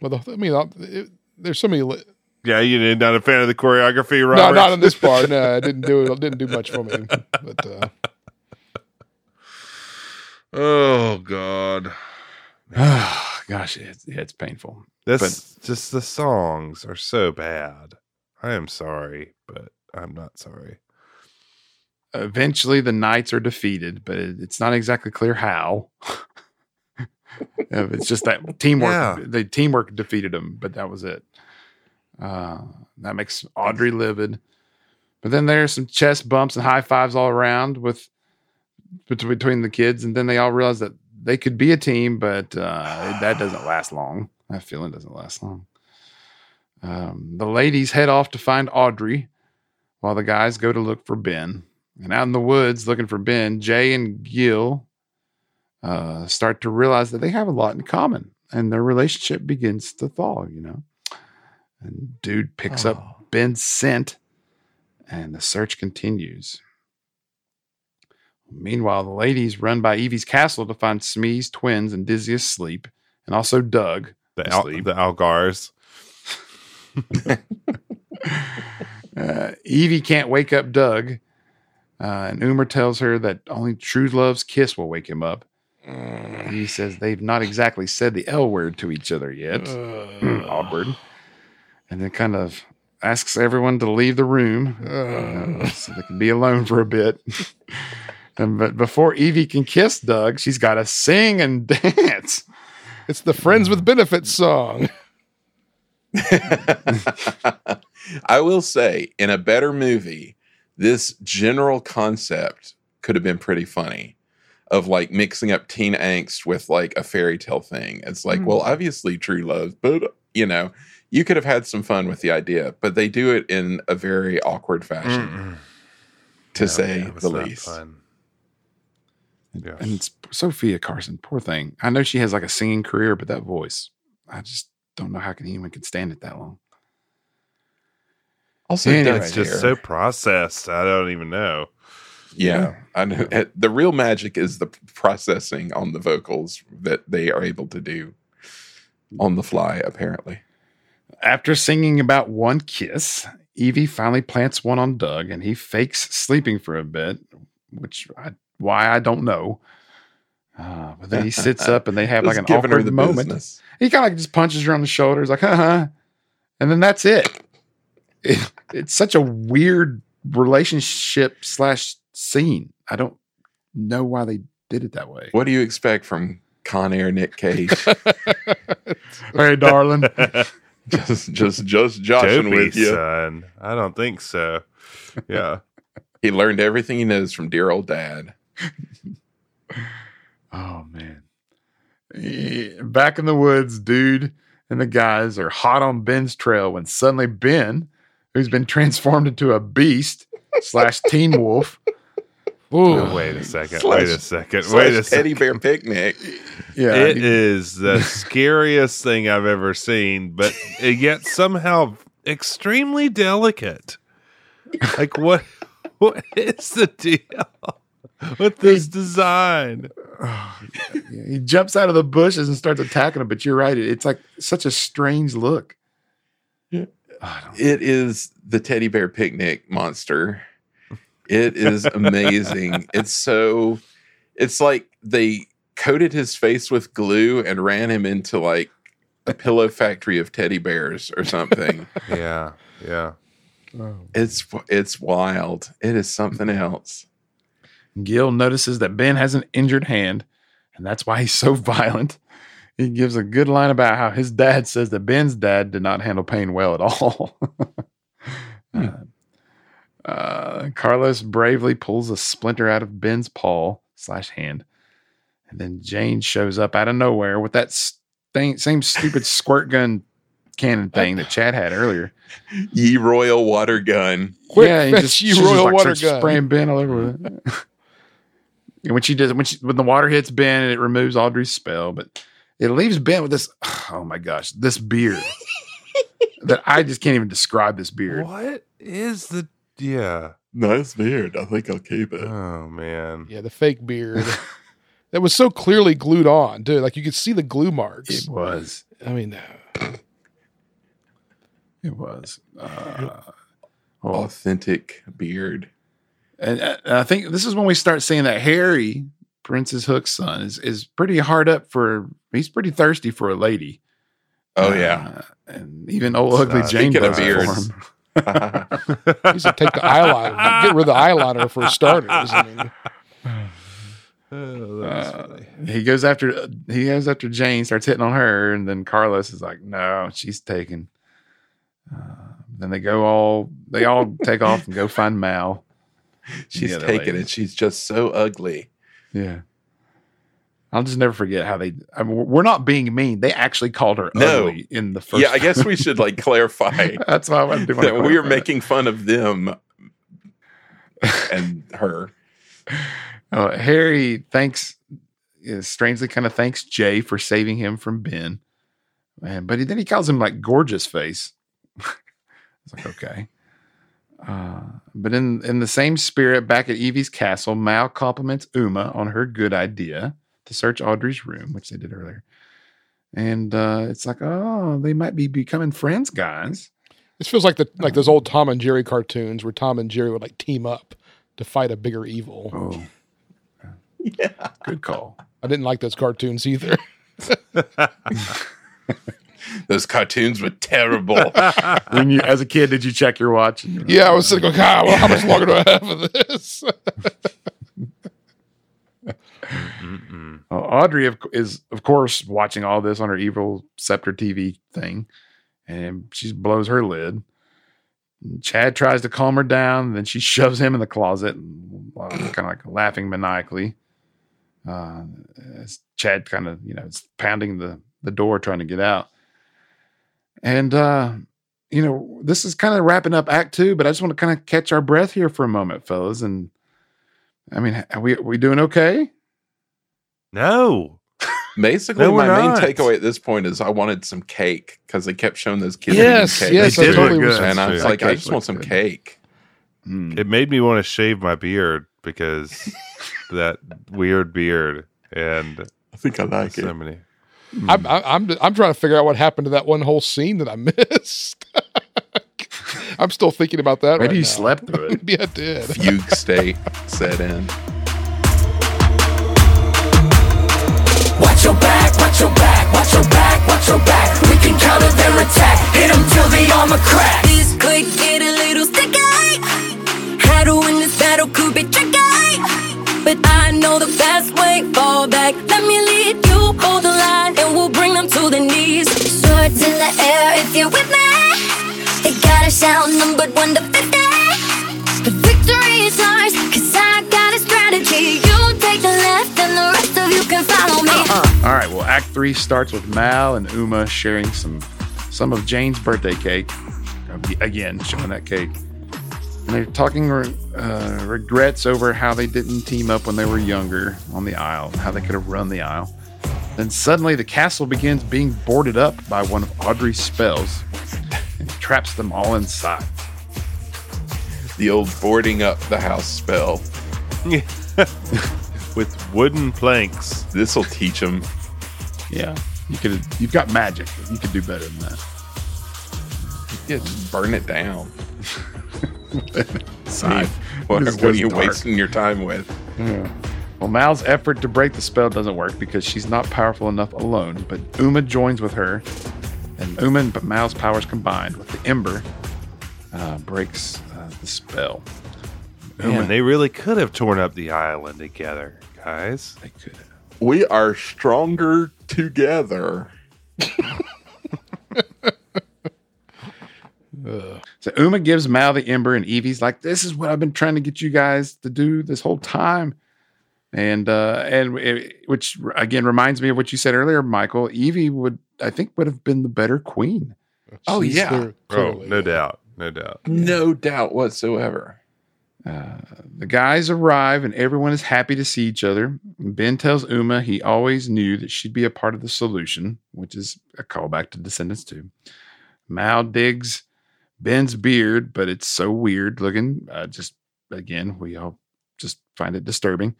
Well, I mean, it, there's so many. Li- yeah, you're not a fan of the choreography, Robert? No, not in this part. No, I didn't do it. Didn't do much for me. But uh... oh god, gosh, it's, it's painful. This but, just the songs are so bad. I am sorry, but I'm not sorry. Eventually, the knights are defeated, but it's not exactly clear how. It's just that teamwork. Yeah. The teamwork defeated them, but that was it. Uh, that makes Audrey livid. But then there's some chest bumps and high fives all around with between the kids, and then they all realize that they could be a team, but uh, that doesn't last long. That feeling doesn't last long. Um, the ladies head off to find Audrey, while the guys go to look for Ben. And out in the woods looking for Ben, Jay and Gil uh, start to realize that they have a lot in common, and their relationship begins to thaw, you know. And dude picks oh. up Ben's scent, and the search continues. Meanwhile, the ladies run by Evie's castle to find Smee's twins and Dizzy asleep, and also Doug. The, Al- the Algars. uh, Evie can't wake up Doug, uh, and Uma tells her that only true love's kiss will wake him up. Mm. He says they've not exactly said the L word to each other yet. Uh. Awkward. And then kind of asks everyone to leave the room uh. Uh, so they can be alone for a bit. And, but before Evie can kiss Doug, she's got to sing and dance. It's the Friends with Benefits song. I will say, in a better movie, this general concept could have been pretty funny, of like mixing up teen angst with like a fairy tale thing. It's like, mm-hmm. well, obviously true love, but you know, you could have had some fun with the idea, but they do it in a very awkward fashion, mm-hmm. to no, say yeah, the least. Yeah. And it's Sophia Carson, poor thing. I know she has like a singing career, but that voice, I just don't know how can anyone can stand it that long. Also, anyway, it's just here. So processed. I don't even know. Yeah, yeah. I know. The real magic is the processing on the vocals that they are able to do on the fly, apparently. After singing about one kiss, Evie finally plants one on Doug, and he fakes sleeping for a bit, which I. Why, I don't know. Uh, but then he sits up and they have like an awkward moment. Business. He kind of like just punches her on the shoulder. He's like, huh? And then that's it. it. It's such a weird relationship slash scene. I don't know why they did it that way. What do you expect from Con Air Nick Cage? Hey, darling. just just, just joshing Dopey, with you. Son. I don't think so. Yeah. He learned everything he knows from dear old dad. Oh, man. Back in the woods, dude and the guys are hot on Ben's trail when suddenly Ben, who's been transformed into a beast slash teen wolf. Ooh, wait a second. Slash, wait a second. Wait a second. Teddy bear picnic. Yeah, it he, is the scariest thing I've ever seen, but yet somehow extremely delicate. Like what? What is the deal with this he, design? Oh, yeah, he jumps out of the bushes and starts attacking him, but you're right. It, it's like such a strange look. Yeah. Oh, I don't it know. Is the teddy bear picnic monster. It is amazing. It's so, it's like they coated his face with glue and ran him into like a pillow factory of teddy bears or something. Yeah, yeah. Oh. It's it's wild. It is something else. Gil notices that Ben has an injured hand, and that's why he's so violent. He gives a good line about how his dad says that Ben's dad did not handle pain well at all. hmm. uh, uh, Carlos bravely pulls a splinter out of Ben's paw slash hand, and then Jane shows up out of nowhere with that st- same stupid squirt gun cannon thing that Chad had earlier. Ye royal water gun. Quick, yeah, he just, ye royal just, like, water gun. Spraying Ben all over it. And when she does, when she, when the water hits Ben, and it removes Audrey's spell, but it leaves Ben with this. Oh my gosh, this beard that I just can't even describe. This beard. What is the yeah? Nice beard. I think I'll keep it. Oh man. Yeah, the fake beard that was so clearly glued on, dude. Like you could see the glue marks. It was. I mean. It was uh, well, authentic beard, and uh, I think this is when we start seeing that Harry, Princess Hook's son, is is pretty hard up for. He's pretty thirsty for a lady. Oh uh, yeah, and even old ugly Jane. Speaking of beards, He said, take the eyeliner. Get rid of the eyeliner for starters. I mean, oh, that's uh, funny. He goes after he goes after Jane, starts hitting on her, and then Carlos is like, "No, she's taken." Uh, then they go all they all take off and go find Mal. She's taken, and she's just so ugly. Yeah, I'll just never forget how they. I mean, we're not being mean. They actually called her no. ugly in the first. Yeah, I guess we should like clarify. That's why I wanted to do that. We are making fun of them and her. Uh, Harry thanks, uh, strangely kind of thanks Jay for saving him from Ben. Man, but he, then he calls him like gorgeous face. It's like, okay. Uh, but in, in the same spirit, back at Evie's castle, Mal compliments Uma on her good idea to search Audrey's room, which they did earlier. And uh, it's like, oh, they might be becoming friends, guys. This feels like the like those old Tom and Jerry cartoons where Tom and Jerry would like team up to fight a bigger evil. Oh. Yeah. Good call. I didn't like those cartoons either. Those cartoons were terrible. When you, as a kid, did you check your watch? You know, yeah, I was like, God, well, how much longer do I have of this? uh, Audrey of, is, of course, watching all this on her evil scepter T V thing, and she blows her lid. Chad tries to calm her down, then she shoves him in the closet, uh, kind of like laughing maniacally. Uh, as Chad kind of, you know, is pounding the, the door trying to get out. And, uh, you know, this is kind of wrapping up Act Two, but I just want to kind of catch our breath here for a moment, fellas. And, I mean, are we, are we doing okay? No. Basically, no, my not. main takeaway at this point is I wanted some cake because they kept showing those kids. Yes, cake. yes, they did totally good. And I was like, I just want some good. cake. Mm. It made me want to shave my beard because that weird beard. And I think I like so it. Many. I'm, I'm I'm trying to figure out what happened to that one whole scene that I missed. I'm still thinking about that. Maybe right you now. slept through it. Yeah, I did. Fugue state set in. Watch your back, watch your back, watch your back, watch your back. We can counter their attack. Hit them till the armor crack. This could get a little sticky. How to win this battle could be tricky. But I know the fast way. Fall back, let me lead you. Hold the line and we'll bring them to their knees. Swords in the air if you're with me. They gotta shout numbered one to fifty. But victory is ours, cause I got a strategy. You take the left and the rest of you can follow me. uh-uh. Alright, well Act three starts with Mal and Uma sharing some some of Jane's birthday cake. Again, showing that cake. And they're talking uh, regrets over how they didn't team up when they were younger on the Isle, how they could have run the Isle. Then suddenly the castle begins being boarded up by one of Audrey's spells and traps them all inside. The old boarding up the house spell. Yeah. With wooden planks. This'll teach them. Yeah. You could, you've got magic. You could do better than that. Yeah, just burn it down. Side. What, what are you dark. wasting your time with? Yeah. Well, Mal's effort to break the spell doesn't work because she's not powerful enough alone, but Uma joins with her, and Uma and Mal's powers combined with the Ember uh, breaks uh, the spell. Man, Uma, they really could have torn up the island together, guys. They could have. We are stronger together. Ugh. So Uma gives Mal the Ember, and Evie's like, "This is what I've been trying to get you guys to do this whole time." And uh, and it, which again reminds me of what you said earlier, Michael. Evie would, I think, would have been the better queen. She's oh yeah, oh, no doubt, no doubt, no doubt whatsoever. Uh, the guys arrive, and everyone is happy to see each other. Ben tells Uma he always knew that she'd be a part of the solution, which is a callback to Descendants two. Mal digs Ben's beard, but it's so weird looking. Uh, just, again, we all just find it disturbing.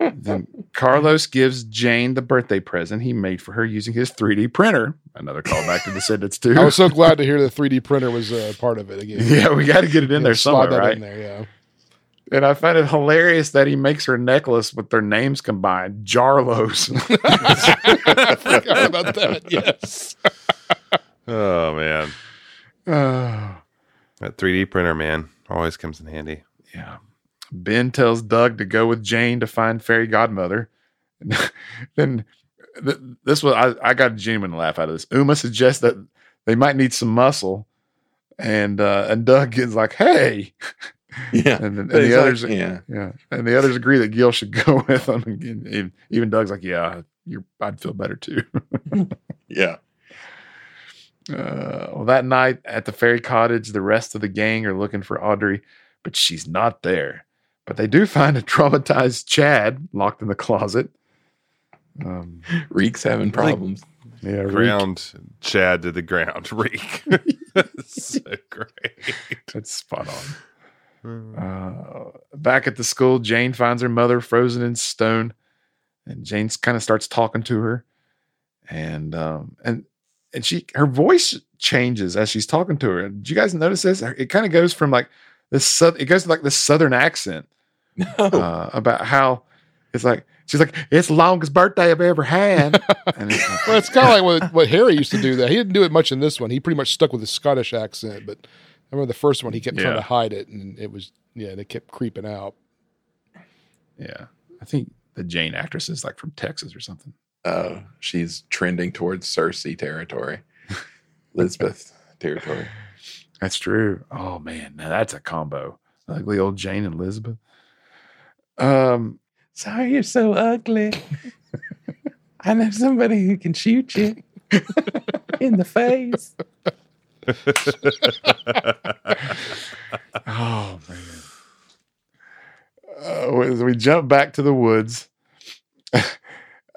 Then Carlos gives Jane the birthday present he made for her using his three D printer. Another callback to Descendants two. I was so glad to hear the three D printer was a uh, part of it again. Yeah, we got to get it in yeah, there somewhere, that right? In there, yeah. And I find it hilarious that he makes her necklace with their names combined. Jarlos. I forgot about that, yes. Oh, man. Uh, That three D printer, man, always comes in handy. Yeah. Ben tells Doug to go with Jane to find Fairy Godmother. Then th- this was, I, I got a genuine laugh out of this. Uma suggests that they might need some muscle. And uh, and Doug is like, hey. Yeah. And, and the others, like, yeah. yeah. And the others agree that Gil should go with them. And even, even Doug's like, yeah, you're, I'd feel better too. Yeah. Uh, well, that night at the Fairy Cottage, the rest of the gang are looking for Audrey, but she's not there. But they do find a traumatized Chad locked in the closet. Um, Reek's having problems. Like, yeah, ground Reek. Chad to the ground. Reek. That's so great. That's spot on. Uh, back at the school, Jane finds her mother frozen in stone, and Jane kind of starts talking to her, and um, and. And she, her voice changes as she's talking to her. Did you guys notice this? It kind of goes from like this, it goes to like this southern accent no. uh, about how it's like, she's like, it's the longest birthday I've ever had. And it's like, well, it's kind of like what, what Harry used to do that. He didn't do it much in this one. He pretty much stuck with his Scottish accent, but I remember the first one, he kept yeah. trying to hide it and it was, yeah, they kept creeping out. Yeah. I think the Jane actress is like from Texas or something. Uh, she's trending towards Cersei territory, Elizabeth territory. That's true. Oh man, now that's a combo. Ugly old Jane and Elizabeth. Um, sorry you're so ugly. I know somebody who can shoot you in the face. Oh man. Uh, we jump back to the woods.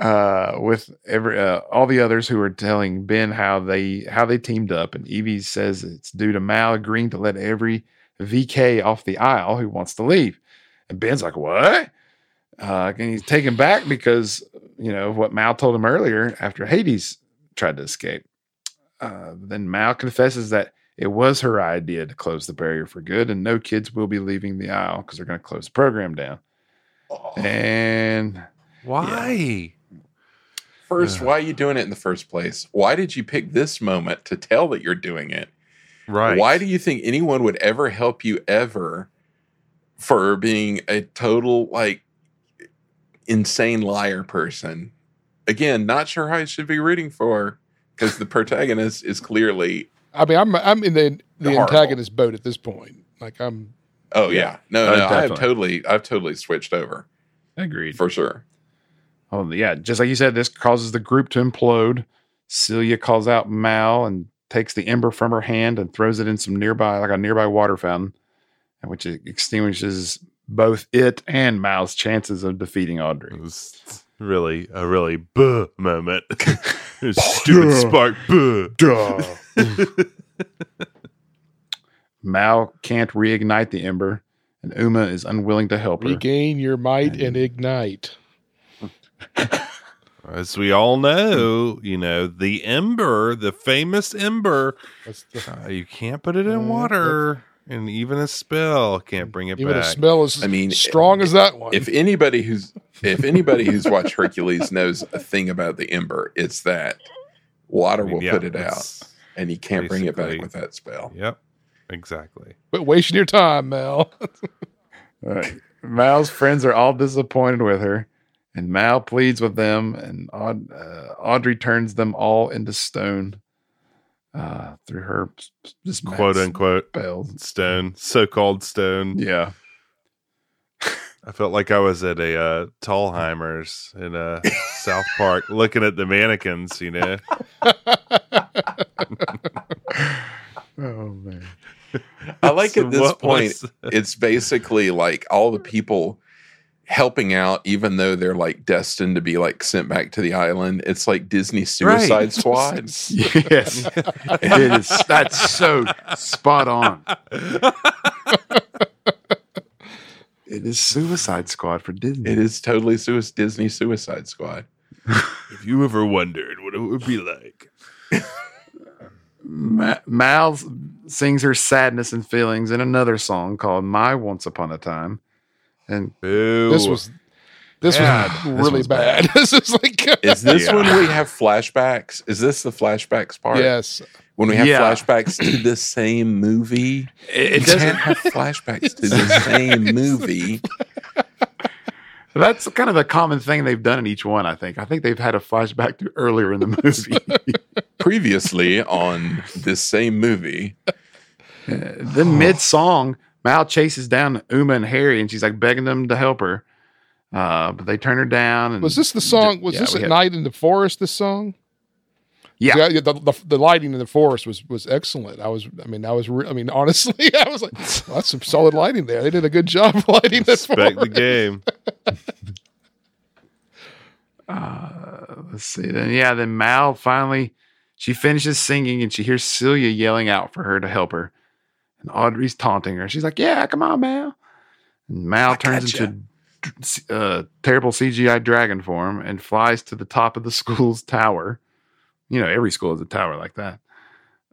Uh, with every uh, all the others who are telling Ben how they how they teamed up, and Evie says it's due to Mal agreeing to let every V K off the aisle who wants to leave, and Ben's like, "What?" Uh, and he's taken back because you know what Mal told him earlier after Hades tried to escape. Uh, then Mal confesses that it was her idea to close the barrier for good, and no kids will be leaving the aisle because they're going to close the program down. Oh. And why? Yeah. First, why are you doing it in the first place? Why did you pick this moment to tell that you're doing it? Right. Why do you think anyone would ever help you ever for being a total, like, insane liar person? Again, not sure how I should be rooting for because the protagonist is clearly... I mean, I'm I'm in the, the antagonist boat at this point. Like, I'm... Oh, yeah. No, no, definitely. I have totally, I've totally switched over. Agreed. For sure. Oh, yeah. Just like you said, this causes the group to implode. Celia calls out Mal and takes the ember from her hand and throws it in some nearby, like a nearby water fountain, which extinguishes both it and Mal's chances of defeating Audrey. It was really a really buh moment. Stupid spark. Buh. Duh. Mal can't reignite the ember, and Uma is unwilling to help her. Regain your might and, and ignite. As we all know, you know, the ember, the famous ember, the, uh, you can't put it in uh, water, and even a spell can't bring it even back. A spell is, I mean, strong if, as that one. If anybody who's if anybody who's watched Hercules knows a thing about the ember, it's that water will yeah, put it out, and you can't bring it back with that spell. Yep, exactly. But wasting your time, Mal. Right. Mal's friends are all disappointed with her. And Mal pleads with them, and Aud- uh, Audrey turns them all into stone uh, through her just quote unquote spells. Stone, so-called stone. Yeah, I felt like I was at a uh, Tallheimer's in uh, South Park, looking at the mannequins. You know. Oh man! I like so at this point, it's basically like all the people helping out, even though they're like destined to be like sent back to the island. It's like Disney Suicide right. Squad. Yes. It is. That's so spot on. It is Suicide Squad for Disney. It is totally su- Disney Suicide Squad. If you ever wondered what it would be like. Ma- Mal sings her sadness and feelings in another song called My Once Upon a Time. And Ew. this was This yeah, was really this bad. bad. This is like Is this yeah. when we have flashbacks? Is this the flashbacks part? Yes. When we have yeah. flashbacks to the same movie? It, it doesn't have flashbacks to the same movie. So that's kind of the common thing they've done in each one, I think. I think they've had a flashback to earlier in the movie. Previously on this same movie. Uh, then oh. mid-song, Mal chases down Uma and Harry, and she's like begging them to help her. Uh, but they turn her down. And was this the song? Was yeah, this at had, night in the forest, this song? Yeah. The, the, the lighting in the forest was was excellent. I was, I mean, I was, re- I mean, honestly, I was like, well, that's some solid lighting there. They did a good job of lighting this forest. Respect the game. uh, let's see. Then, yeah, then Mal finally, she finishes singing and she hears Celia yelling out for her to help her. And Audrey's taunting her. She's like, yeah, come on, Mal. And Mal I turns gotcha. into a uh, terrible C G I dragon form and flies to the top of the school's tower. You know, every school has a tower like that.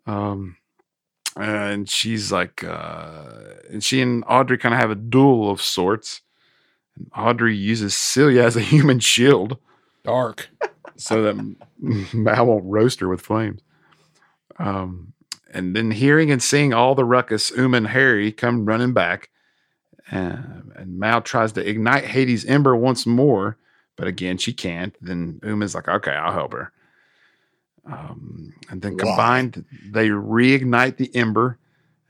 Um, and she's like, uh, and she and Audrey kind of have a duel of sorts. And Audrey uses Celia as a human shield. Dark. So that Mal won't roast her with flames. Um, and then hearing and seeing all the ruckus, Uma and Harry come running back. Um, and Mal tries to ignite Hades' ember once more. But again, she can't. Then Uma's like, okay, I'll help her. Um, and then combined, wow. they reignite the ember,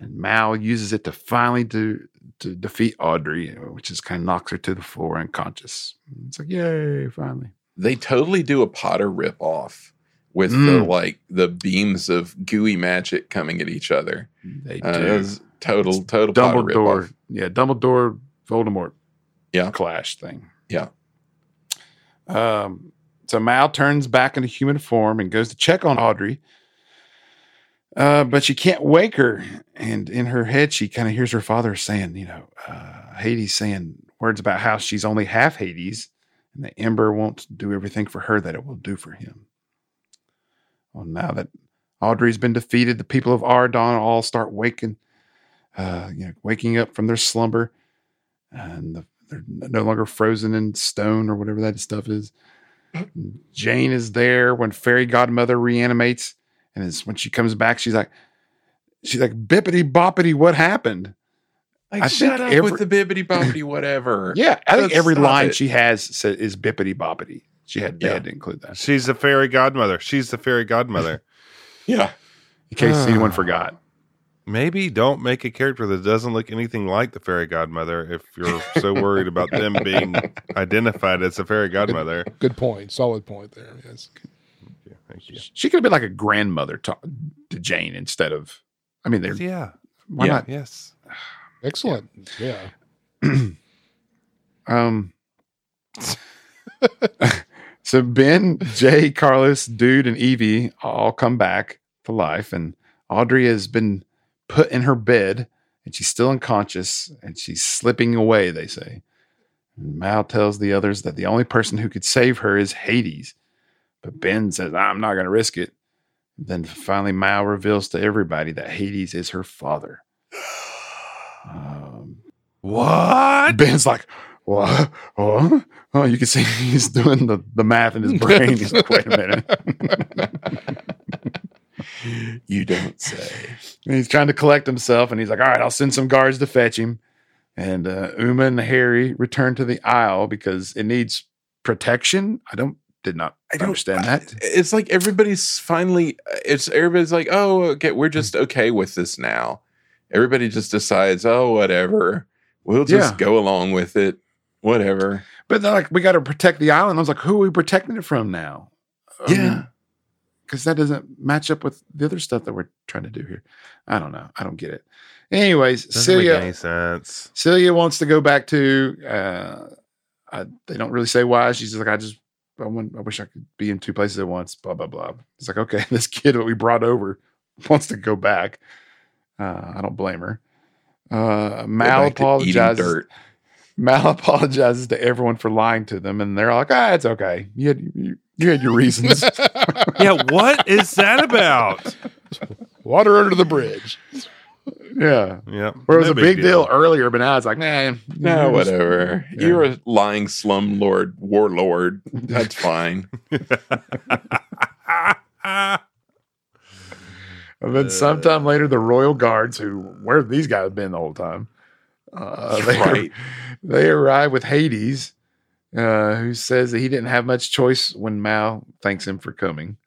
and Mal uses it to finally do to defeat Audrey, which just kind of knocks her to the floor unconscious. It's like, yay, finally. They totally do a Potter ripoff with mm. the like the beams of gooey magic coming at each other. They do. Uh, total, total Potter ripoff. Yeah, Dumbledore, Voldemort yeah. clash thing. Yeah. Um, So Mal turns back into human form and goes to check on Audrey. Uh, but she can't wake her. And in her head, she kind of hears her father saying, you know, uh, Hades saying words about how she's only half Hades. And the ember won't do everything for her that it will do for him. Well, now that Audrey's been defeated, the people of Auradon all start waking, uh, you know, waking up from their slumber. And the, they're no longer frozen in stone or whatever that stuff is. Jane is there when Fairy Godmother reanimates, and it's when she comes back, she's like, she's like, bippity boppity, what happened? Like, I shut up every, with the bippity boppity, whatever. Yeah, I Let's think every line it. she has is bippity boppity. She had, yeah. had to include that. She's the Fairy Godmother. She's the Fairy Godmother. yeah, in case uh, anyone forgot. Maybe don't make a character that doesn't look anything like the Fairy Godmother if you're so worried about them being identified as the Fairy Godmother. Good, good point. Solid point there. Yes. Yeah, thank you. She could have been like a grandmother to, to Jane instead of, I mean, they're. Yeah. Why yeah. not? Yes. Excellent. Yeah. yeah. um. So Ben, Jay, Carlos, Dude, and Evie all come back to life, and Audrey has been put in her bed, and she's still unconscious, and she's slipping away, they say. And Mal tells the others that the only person who could save her is Hades. But Ben says, I'm not going to risk it. Then finally, Mal reveals to everybody that Hades is her father. Um, what? Ben's like, what? Oh, oh, you can see he's doing the, the math in his brain. He's like, wait a minute. You don't say. And he's trying to collect himself, and he's like, all right, I'll send some guards to fetch him. And uh, Uma and Harry return to the Isle because it needs protection. I don't did not I understand I, that. It's like everybody's finally it's everybody's like, oh, okay, we're just okay with this now. Everybody just decides, oh, whatever. We'll just yeah. go along with it. Whatever. But they're like, we gotta protect the island. I was like, who are we protecting it from now? I yeah. mean, because that doesn't match up with the other stuff that we're trying to do here. I don't know. I don't get it. Anyways, doesn't Celia make any sense. Celia wants to go back to. Uh, I, they don't really say why. She's just like, I just, I, want, I wish I could be in two places at once. Blah blah blah. It's like, okay, this kid that we brought over wants to go back. Uh, I don't blame her. Uh, Mal apologizes. Mal apologizes to everyone for lying to them, and they're like, ah, it's okay. You had, you, you had your reasons. Yeah, what is that about? Water under the bridge. Yeah. Yeah. Where it was no a big, big deal. deal earlier, but now it's like, man, nah, no, whatever. Yeah. You're a lying slumlord warlord. That's fine. And then sometime uh, later, the royal guards, who where have these guys been the whole time? Uh, they, right. they arrive with Hades, uh, who says that he didn't have much choice when Mal thanks him for coming.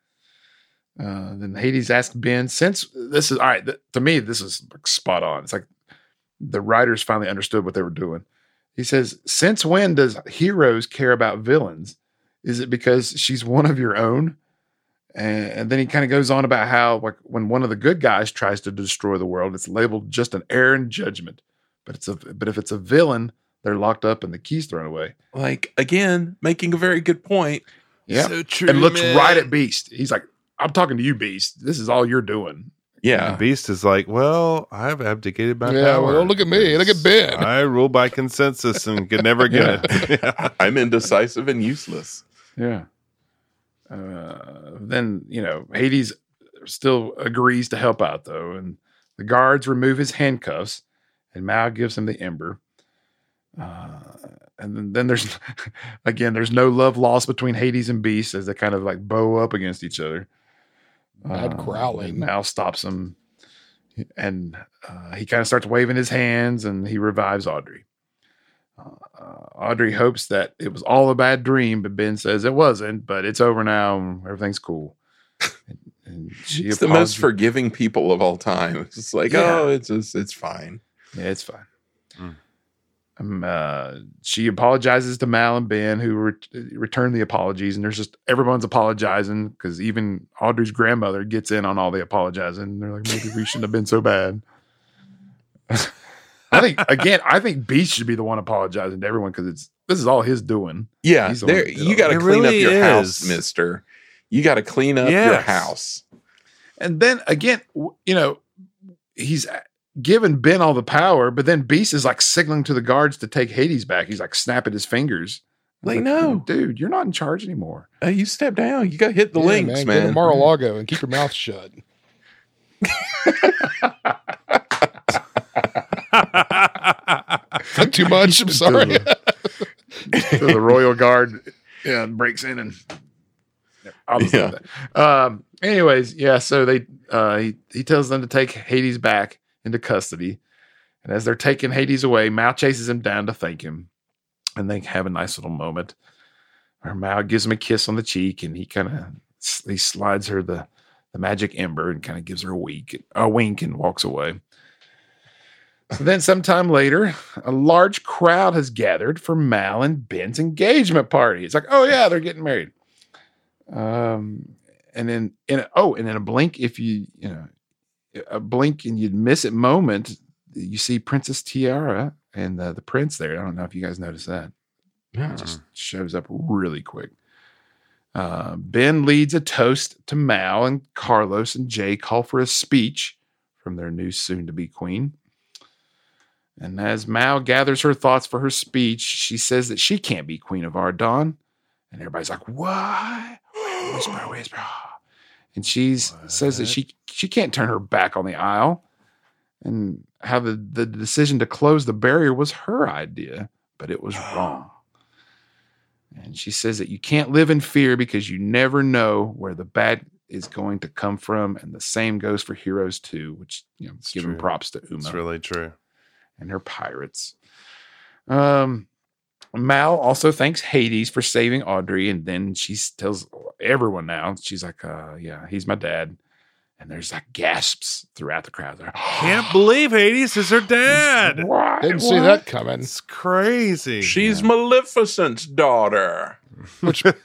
Uh, then Hades asked Ben, since this is all right, th- to me, this is like, spot on. It's like the writers finally understood what they were doing. He says, since when does heroes care about villains? Is it because she's one of your own? And, and then he kind of goes on about how, like, when one of the good guys tries to destroy the world, it's labeled just an error in judgment. But it's a but if it's a villain, they're locked up and the keys thrown away. Like, again, making a very good point. Yeah, so true. And looks man. right at Beast. He's like, I'm talking to you, Beast. This is all you're doing. Yeah. And Beast is like, well, I've abdicated my yeah, power. Well, don't look at me. Look at Ben. I rule by consensus and could never get it. Yeah. I'm indecisive and useless. Yeah. Uh, then, you know, Hades still agrees to help out, though. And the guards remove his handcuffs, and Mal gives him the ember. Uh, and then, then there's, again, there's no love lost between Hades and Beast as they kind of like bow up against each other. Mad uh, growling. Mal stops him, and uh, he kind of starts waving his hands, and he revives Audrey. Uh, Audrey hopes that it was all a bad dream, but Ben says it wasn't, but it's over now and everything's cool. And, and she it's apolog- the most forgiving people of all time. It's just like, yeah. oh, it's just, it's fine. Yeah, it's fine. Mm. Um, uh, she apologizes to Mal and Ben, who re- return the apologies, and there's just everyone's apologizing because even Audrey's grandmother gets in on all the apologizing. And they're like, maybe we shouldn't have been so bad. I think again. I think Beast should be the one apologizing to everyone because it's this is all his doing. Yeah, the there, you got to clean really up your is. house, Mister. You got to clean up yes. your house. And then again, you know, he's giving Ben all the power, but then Beast is like signaling to the guards to take Hades back. He's like snapping his fingers. Like, like no, dude, you're not in charge anymore. Uh, you step down. You got to hit the yeah, links, man. man. Go to Mar-a-Lago and keep your mouth shut. Too much. I'm sorry. To the, to the royal guard, yeah, breaks in and yeah. Um, anyways, yeah. So they uh, he he tells them to take Hades back into custody, and as they're taking Hades away, Mal chases him down to thank him, and they have a nice little moment. Where Mal gives him a kiss on the cheek, and he kind of he slides her the the magic ember and kind of gives her a wink, a wink, and walks away. So then sometime later, a large crowd has gathered for Mal and Ben's engagement party. It's like, oh, yeah, they're getting married. Um, and then, in a, oh, and in a blink, if you, you know, a blink and you'd miss it moment, you see Princess Tiara and uh, the prince there. I don't know if you guys noticed that. Yeah. It just shows up really quick. Uh, Ben leads a toast to Mal, and Carlos and Jay call for a speech from their new soon-to-be queen. And as Mal gathers her thoughts for her speech, she says that she can't be queen of Auradon. And everybody's like, what? Whisper, whisper. And she says that she she can't turn her back on the Isle. And how the, the decision to close the barrier was her idea, but it was wrong. And she says that you can't live in fear because you never know where the bad is going to come from. And the same goes for heroes too, which, you know, it's giving true. props to Uma. It's really true. And her pirates. Um, Mal also thanks Hades for saving Audrey, and then she tells everyone now, she's like, uh, yeah, he's my dad. And there's like gasps throughout the crowd. Like, can't believe Hades is her dad. What? Didn't what? see that coming. It's crazy. She's yeah. Maleficent's daughter. Which they're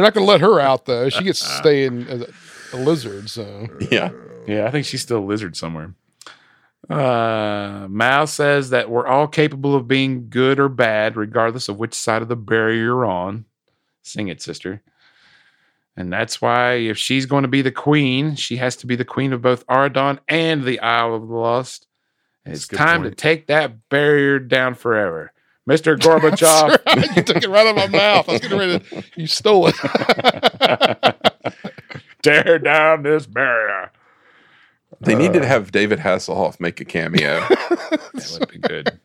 not going to let her out, though. She gets to stay in as a, a lizard, so. Yeah. Yeah, I think she's still a lizard somewhere. Uh, Mal says that we're all capable of being good or bad, regardless of which side of the barrier you're on. Sing it, sister. And that's why if she's going to be the queen, she has to be the queen of both Auradon and the Isle of the Lost. And it's time point. to take that barrier down forever. Mister Gorbachev. Right. You took it right out of my mouth. I was getting ready to, you stole it. Tear down this barrier. They uh, needed to have David Hasselhoff make a cameo. That would be good.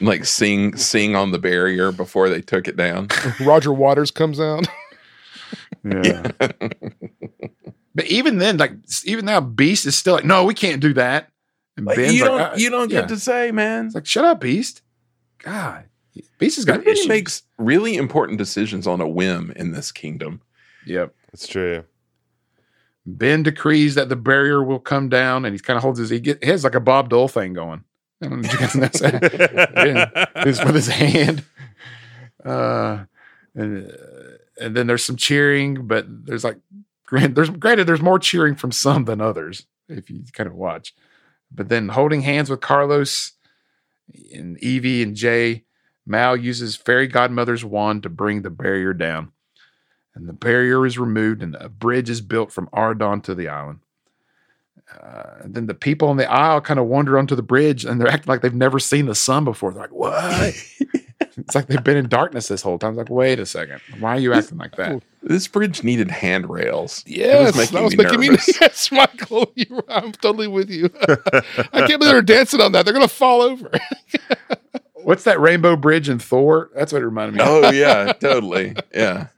Like sing sing on the barrier before they took it down. Roger Waters comes out. Yeah. Yeah. But even then, like even now, Beast is still like, no, we can't do that. And like, Ben's you don't, like, you don't yeah. get to say, man. It's like, shut up, Beast. God, Beast has got Everybody issues. Makes really important decisions on a whim in this kingdom. Yep, that's true. Ben decrees that the barrier will come down, and he kind of holds his. He, get, he has like a Bob Dole thing going. I don't know if you guys know that. Ben, it's with his hand. Uh, and uh, and then there's some cheering, but there's like. There's, granted, there's more cheering from some than others, if you kind of watch. But then holding hands with Carlos and Evie and Jay, Mal uses Fairy Godmother's wand to bring the barrier down. And the barrier is removed and a bridge is built from Auradon to the island. Uh, and then the people on the isle kind of wander onto the bridge and they're acting like they've never seen the sun before. They're like, what? It's like they've been in darkness this whole time. It's like, wait a second. Why are you acting like that? This bridge needed handrails. Yes. Was that was me making nervous. me nervous. Yes, Michael. You were, I'm totally with you. I can't believe they're dancing on that. They're going to fall over. What's that rainbow bridge in Thor? That's what it reminded me of. Oh, yeah. Totally. Yeah.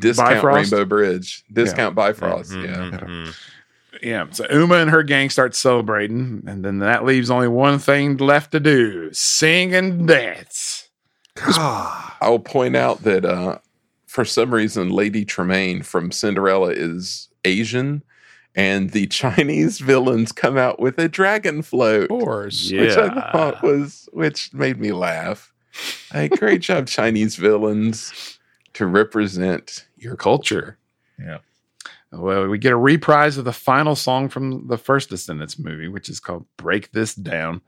Discount Bifrost? Rainbow Bridge. Discount yeah. Bifrost. Mm-hmm, yeah. Mm-hmm. Yeah. So Uma and her gang start celebrating. And then that leaves only one thing left to do. Sing and dance. I will point out that uh, for some reason, Lady Tremaine from Cinderella is Asian, and the Chinese villains come out with a dragon float, of course, yeah. which I thought was, which made me laugh. Hey, great job, Chinese villains, to represent your culture. Yeah. Well, we get a reprise of the final song from the first Descendants movie, which is called "Break This Down."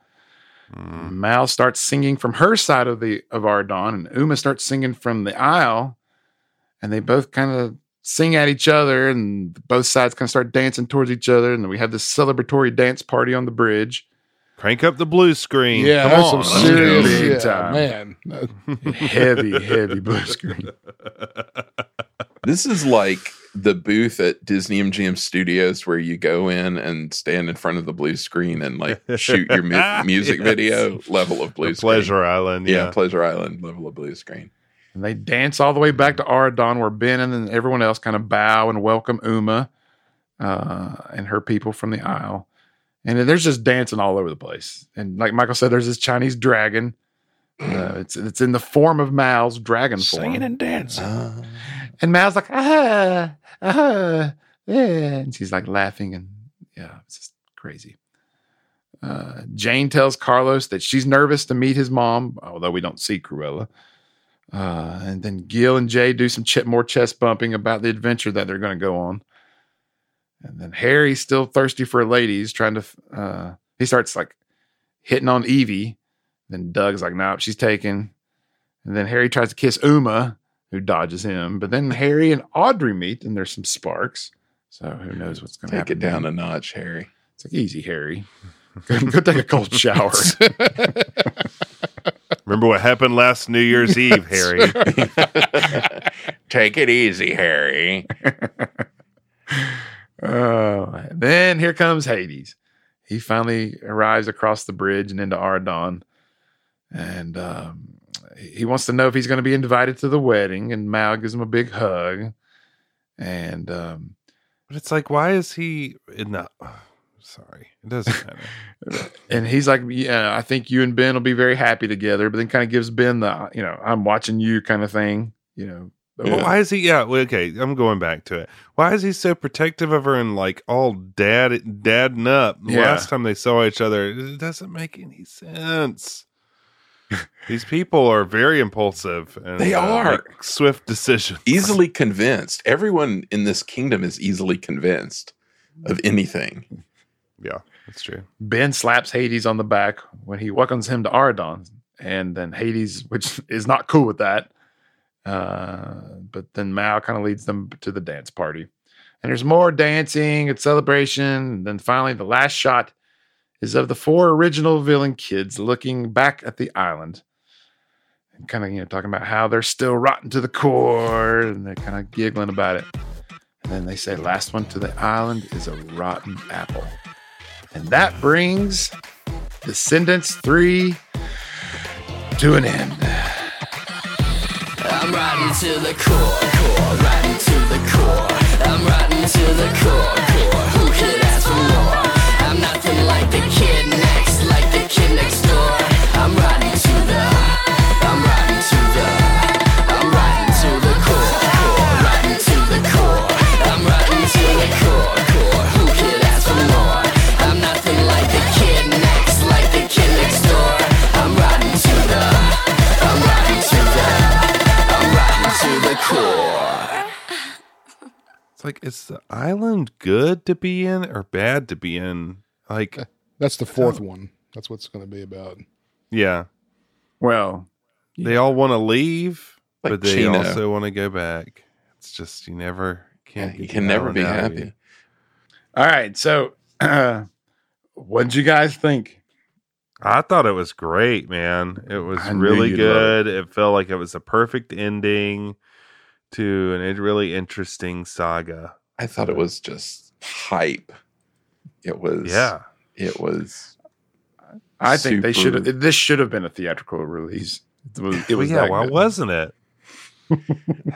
Mm. Mal starts singing from her side of the of Auradon, and Uma starts singing from the aisle, and they both kind of sing at each other, and both sides kind of start dancing towards each other, and we have this celebratory dance party on the bridge. Crank up the blue screen. Yeah, come on, some serious yeah, man. heavy, heavy blue screen. This is like the booth at Disney M G M Studios where you go in and stand in front of the blue screen and like shoot your mu- music yes. video level of blue the screen. Pleasure Island. Yeah. yeah, Pleasure Island level of blue screen. And they dance all the way back to Auradon where Ben and then everyone else kind of bow and welcome Uma uh, and her people from the aisle. And then there's just dancing all over the place. And like Michael said, there's this Chinese dragon. Uh, it's it's in the form of Mal's dragon form. Singing and dancing. Uh, and Mal's like, ah, ah, yeah. And she's like laughing and yeah, it's just crazy. Uh, Jane tells Carlos that she's nervous to meet his mom, although we don't see Cruella. Uh, and then Gil and Jay do some ch- more chest bumping about the adventure that they're going to go on. And then Harry's still thirsty for ladies, trying to, uh, he starts like hitting on Evie. Then Doug's like, nope, she's taken. And then Harry tries to kiss Uma, who dodges him. But then Harry and Audrey meet, and there's some sparks. So who knows what's going to happen. Take it down then. A notch, Harry. It's like, easy, Harry. Go, go take a cold shower. Remember what happened last New Year's Eve, Harry. Take it easy, Harry. Oh, then here comes Hades. He finally arrives across the bridge and into Auradon. And um, he wants to know if he's going to be invited to the wedding. And Mal gives him a big hug. And um, but it's like, why is he in the? Oh, sorry, it doesn't matter. And he's like, yeah, I think you and Ben will be very happy together. But then kind of gives Ben the, you know, I'm watching you kind of thing. You know, yeah. Well, why is he? Yeah, okay, I'm going back to it. Why is he so protective of her and like all dad, dadding up? Yeah. Last time they saw each other, it doesn't make any sense. These people are very impulsive. And, they are. Uh, like swift decisions. Easily convinced. Everyone in this kingdom is easily convinced of anything. Yeah, that's true. Ben slaps Hades on the back when he welcomes him to Auradon. And then Hades, which is not cool with that. Uh, but then Mal kind of leads them to the dance party. And there's more dancing and celebration. And then finally, the last shot is of the four original villain kids looking back at the island and kind of, you know, talking about how they're still rotten to the core and they're kind of giggling about it. And then they say, last one to the island is a rotten apple. And that brings Descendants three to an end. I'm riding to the core, core, riding to the core. I'm riding to the core, core. Who could ask for more? I'm nothing like the kid next, like the kid next door. I'm riding to the, I'm riding to the, I'm riding to the core, core, riding to the core. I'm riding to the core, core. Who could ask for more? I'm nothing like the kid next, like the kid next door. I'm riding to the, I'm riding to the, I'm riding to the core. It's like, is the island good to be in or bad to be in? Like, that's the fourth one. That's what's going to be about. Yeah. Well, yeah. They all want to leave, like but they Chino. also want to go back. It's just you never can't. Yeah, you can never be happy. You. All right. So, uh, what did you guys think? I thought it was great, man. It was I really good. It. it felt like it was a perfect ending to an really interesting saga. I thought it was just hype. It was, yeah. It was. I think super. they should have. This should have been a theatrical release. It was. It was yeah. Why good. wasn't it?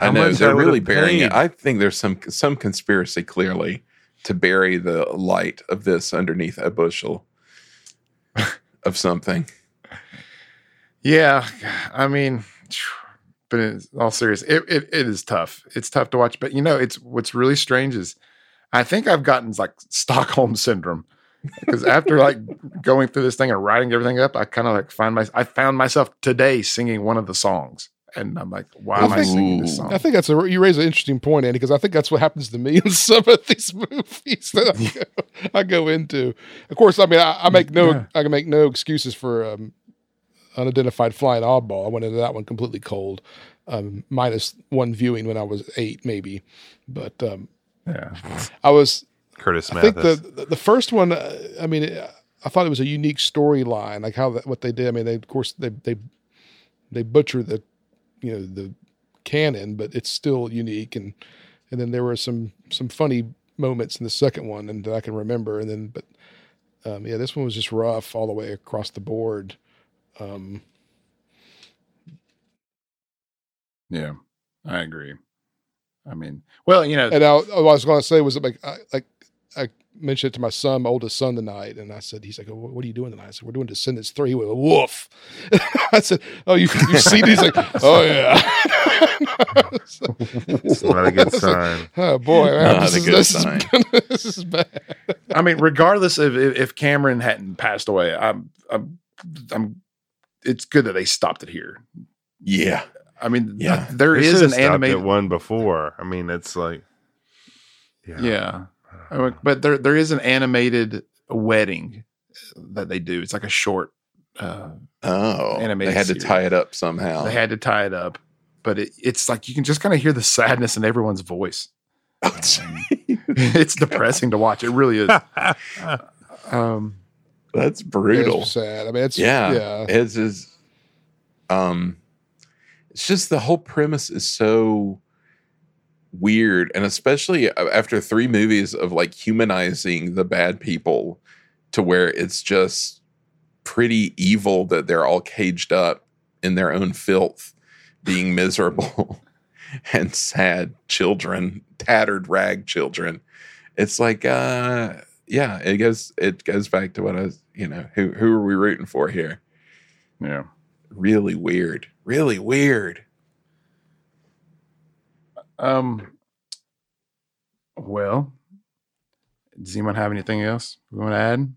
I know they're I really burying paid. it. I think there's some some conspiracy clearly to bury the light of this underneath a bushel of something. Yeah, I mean. But in all seriousness, it, it it is tough. It's tough to watch. But you know, it's what's really strange is I think I've gotten like Stockholm syndrome because after like going through this thing and writing everything up, I kind of like find my I found myself today singing one of the songs, and I'm like, why I am think, I singing this song? I think that's a you raise an interesting point, Andy, because I think that's what happens to me in some of these movies that I go, I go into. Of course, I mean, I, I make no yeah. I can make no excuses for. Um, Unidentified Flying Oddball. I went into that one completely cold, um, minus one viewing when I was eight, maybe. But um, yeah, I was Curtis. I Mathis. think the the first one. Uh, I mean, it, I thought it was a unique storyline, like how that, what they did. I mean, they of course they they they butcher the you know the canon, but it's still unique. And and then there were some some funny moments in the second one, and that I can remember. And then, but um, yeah, this one was just rough all the way across the board. Um, yeah, I agree. I mean, well, you know, and I, what I was going to say was like, I, like I mentioned it to my son, my oldest son tonight. And I said, he's like, oh, what are you doing tonight? I said, we're doing Descendants three. He went, woof. I said, oh, you, you see these? He's like, oh yeah. It's not a good sign. Like, oh boy. Man, not this a is, good this sign. Is gonna, this is bad. I mean, regardless of if, if Cameron hadn't passed away, I'm, I'm, I'm it's good that they stopped it here. Yeah. I mean, yeah. Th- there they is an animated one before. I mean, it's like, yeah, yeah. I mean, but there, there is an animated wedding that they do. It's like a short, uh, Oh, animated they had series. to tie it up somehow. They had to tie it up, but it, it's like, you can just kind of hear the sadness in everyone's voice. Oh, it's depressing to watch. It really is. um, That's brutal. It's sad. I mean, it's yeah. yeah. It's is, um, it's just the whole premise is so weird, and especially after three movies of like humanizing the bad people to where it's just pretty evil that they're all caged up in their own filth, being miserable and sad children, tattered rag children. It's like, uh. Yeah, it goes it goes back to what I was, you know, who who are we rooting for here? Yeah. Really weird. Really weird. Um well, does anyone have anything else we want to add? It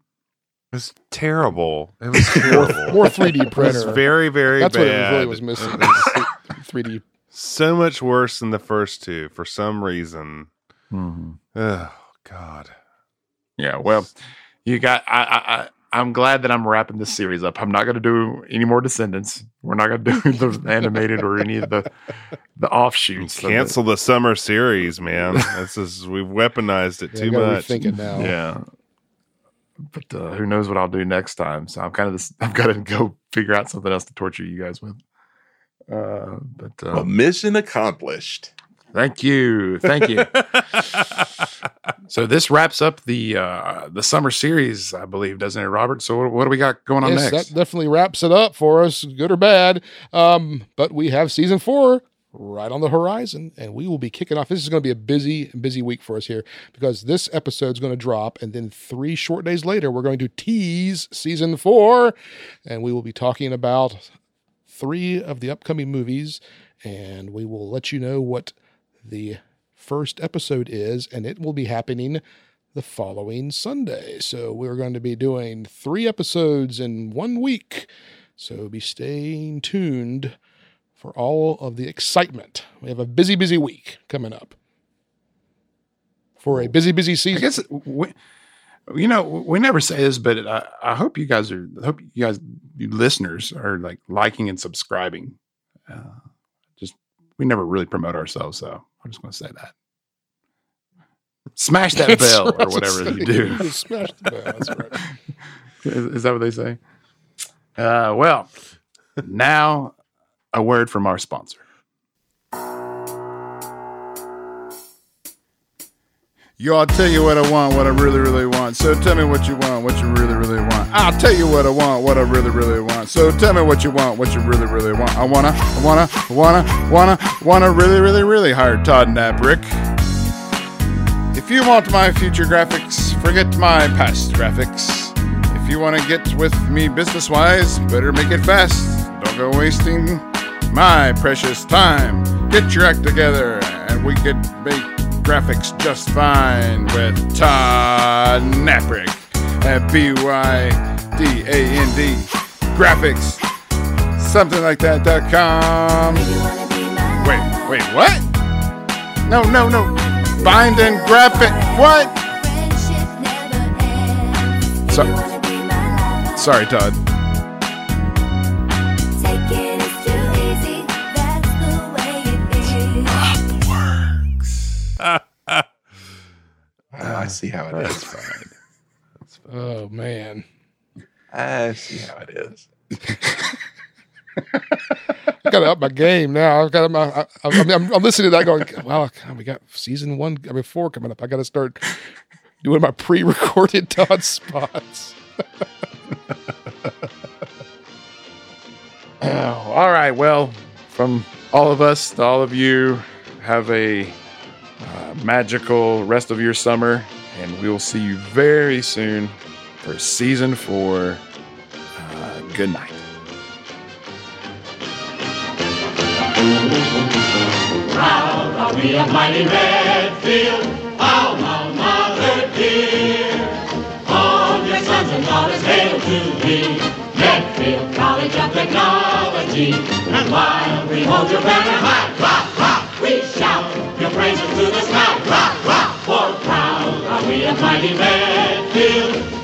was terrible. It was terrible. More three D printer. It was very, very That's bad. That's what it really was missing. It was three D. So much worse than the first two for some reason. Mm-hmm. Oh God. Yeah, well, you got. I, I, I, I'm glad that I'm wrapping this series up. I'm not going to do any more Descendants. We're not going to do the animated or any of the the offshoots. Cancel the summer series, man. This is we've weaponized it yeah, too much. Rethinking now. Yeah, but uh, who knows what I'll do next time? So I'm kind of. I've got to go figure out something else to torture you guys with. Uh, but um, well, mission accomplished. Thank you. Thank you. So this wraps up the uh, the summer series, I believe, doesn't it, Robert? So what, what do we got going on yes, next? That definitely wraps it up for us, good or bad. Um, but we have season four right on the horizon, and we will be kicking off. This is going to be a busy, busy week for us here because this episode's going to drop, and then three short days later, we're going to tease season four, and we will be talking about three of the upcoming movies, and we will let you know what the first episode is, and it will be happening the following Sunday. So we're going to be doing three episodes in one week. So be staying tuned for all of the excitement. We have a busy, busy week coming up for a busy, busy season. I guess we, you know, we never say this, but I, I hope you guys are, I hope you guys, you listeners are like liking and subscribing. Uh, just, we never really promote ourselves. So I'm just going to say that. Smash that bell or whatever you do. Smash the bell. That's right. Is, is that what they say? Uh, well, now, a word from our sponsor. Yo, I'll tell you what I want, what I really, really want. So tell me what you want, what you really, really want. I'll tell you what I want, what I really, really want. So tell me what you want, what you really, really want. I wanna, I wanna, I wanna, I wanna, I wanna really, really, really hire Todd Nabrick. If you want my future graphics, forget my past graphics. If you wanna get with me business-wise, better make it fast. Don't go wasting my precious time. Get your act together and we could make graphics just fine with Todd Nabrick at B Y D A N D graphics something like that dot com. Wait, wait, what? No, no, no. Bind and graphic. What? So- Sorry, Todd. I see how it is. Fine. Oh, man. I see how it is. I got to up my game now. I've got my, I, I'm, I'm, I'm listening to that going, wow, God, we got season one, I mean, four coming up. I got to start doing my pre-recorded Todd spots. Oh, all right. Well, from all of us to all of you, have a Uh, magical rest of your summer, and we will see you very soon for season four. Uh, good night. Proud are we of mighty Medfield, our Mount Mother dear. All your sons and daughters hail to thee, Medfield College of Technology. And while we hold your banner high, ha, ha, we shout your praises to the sky, rock, rock, for proud are we of mighty Medfield.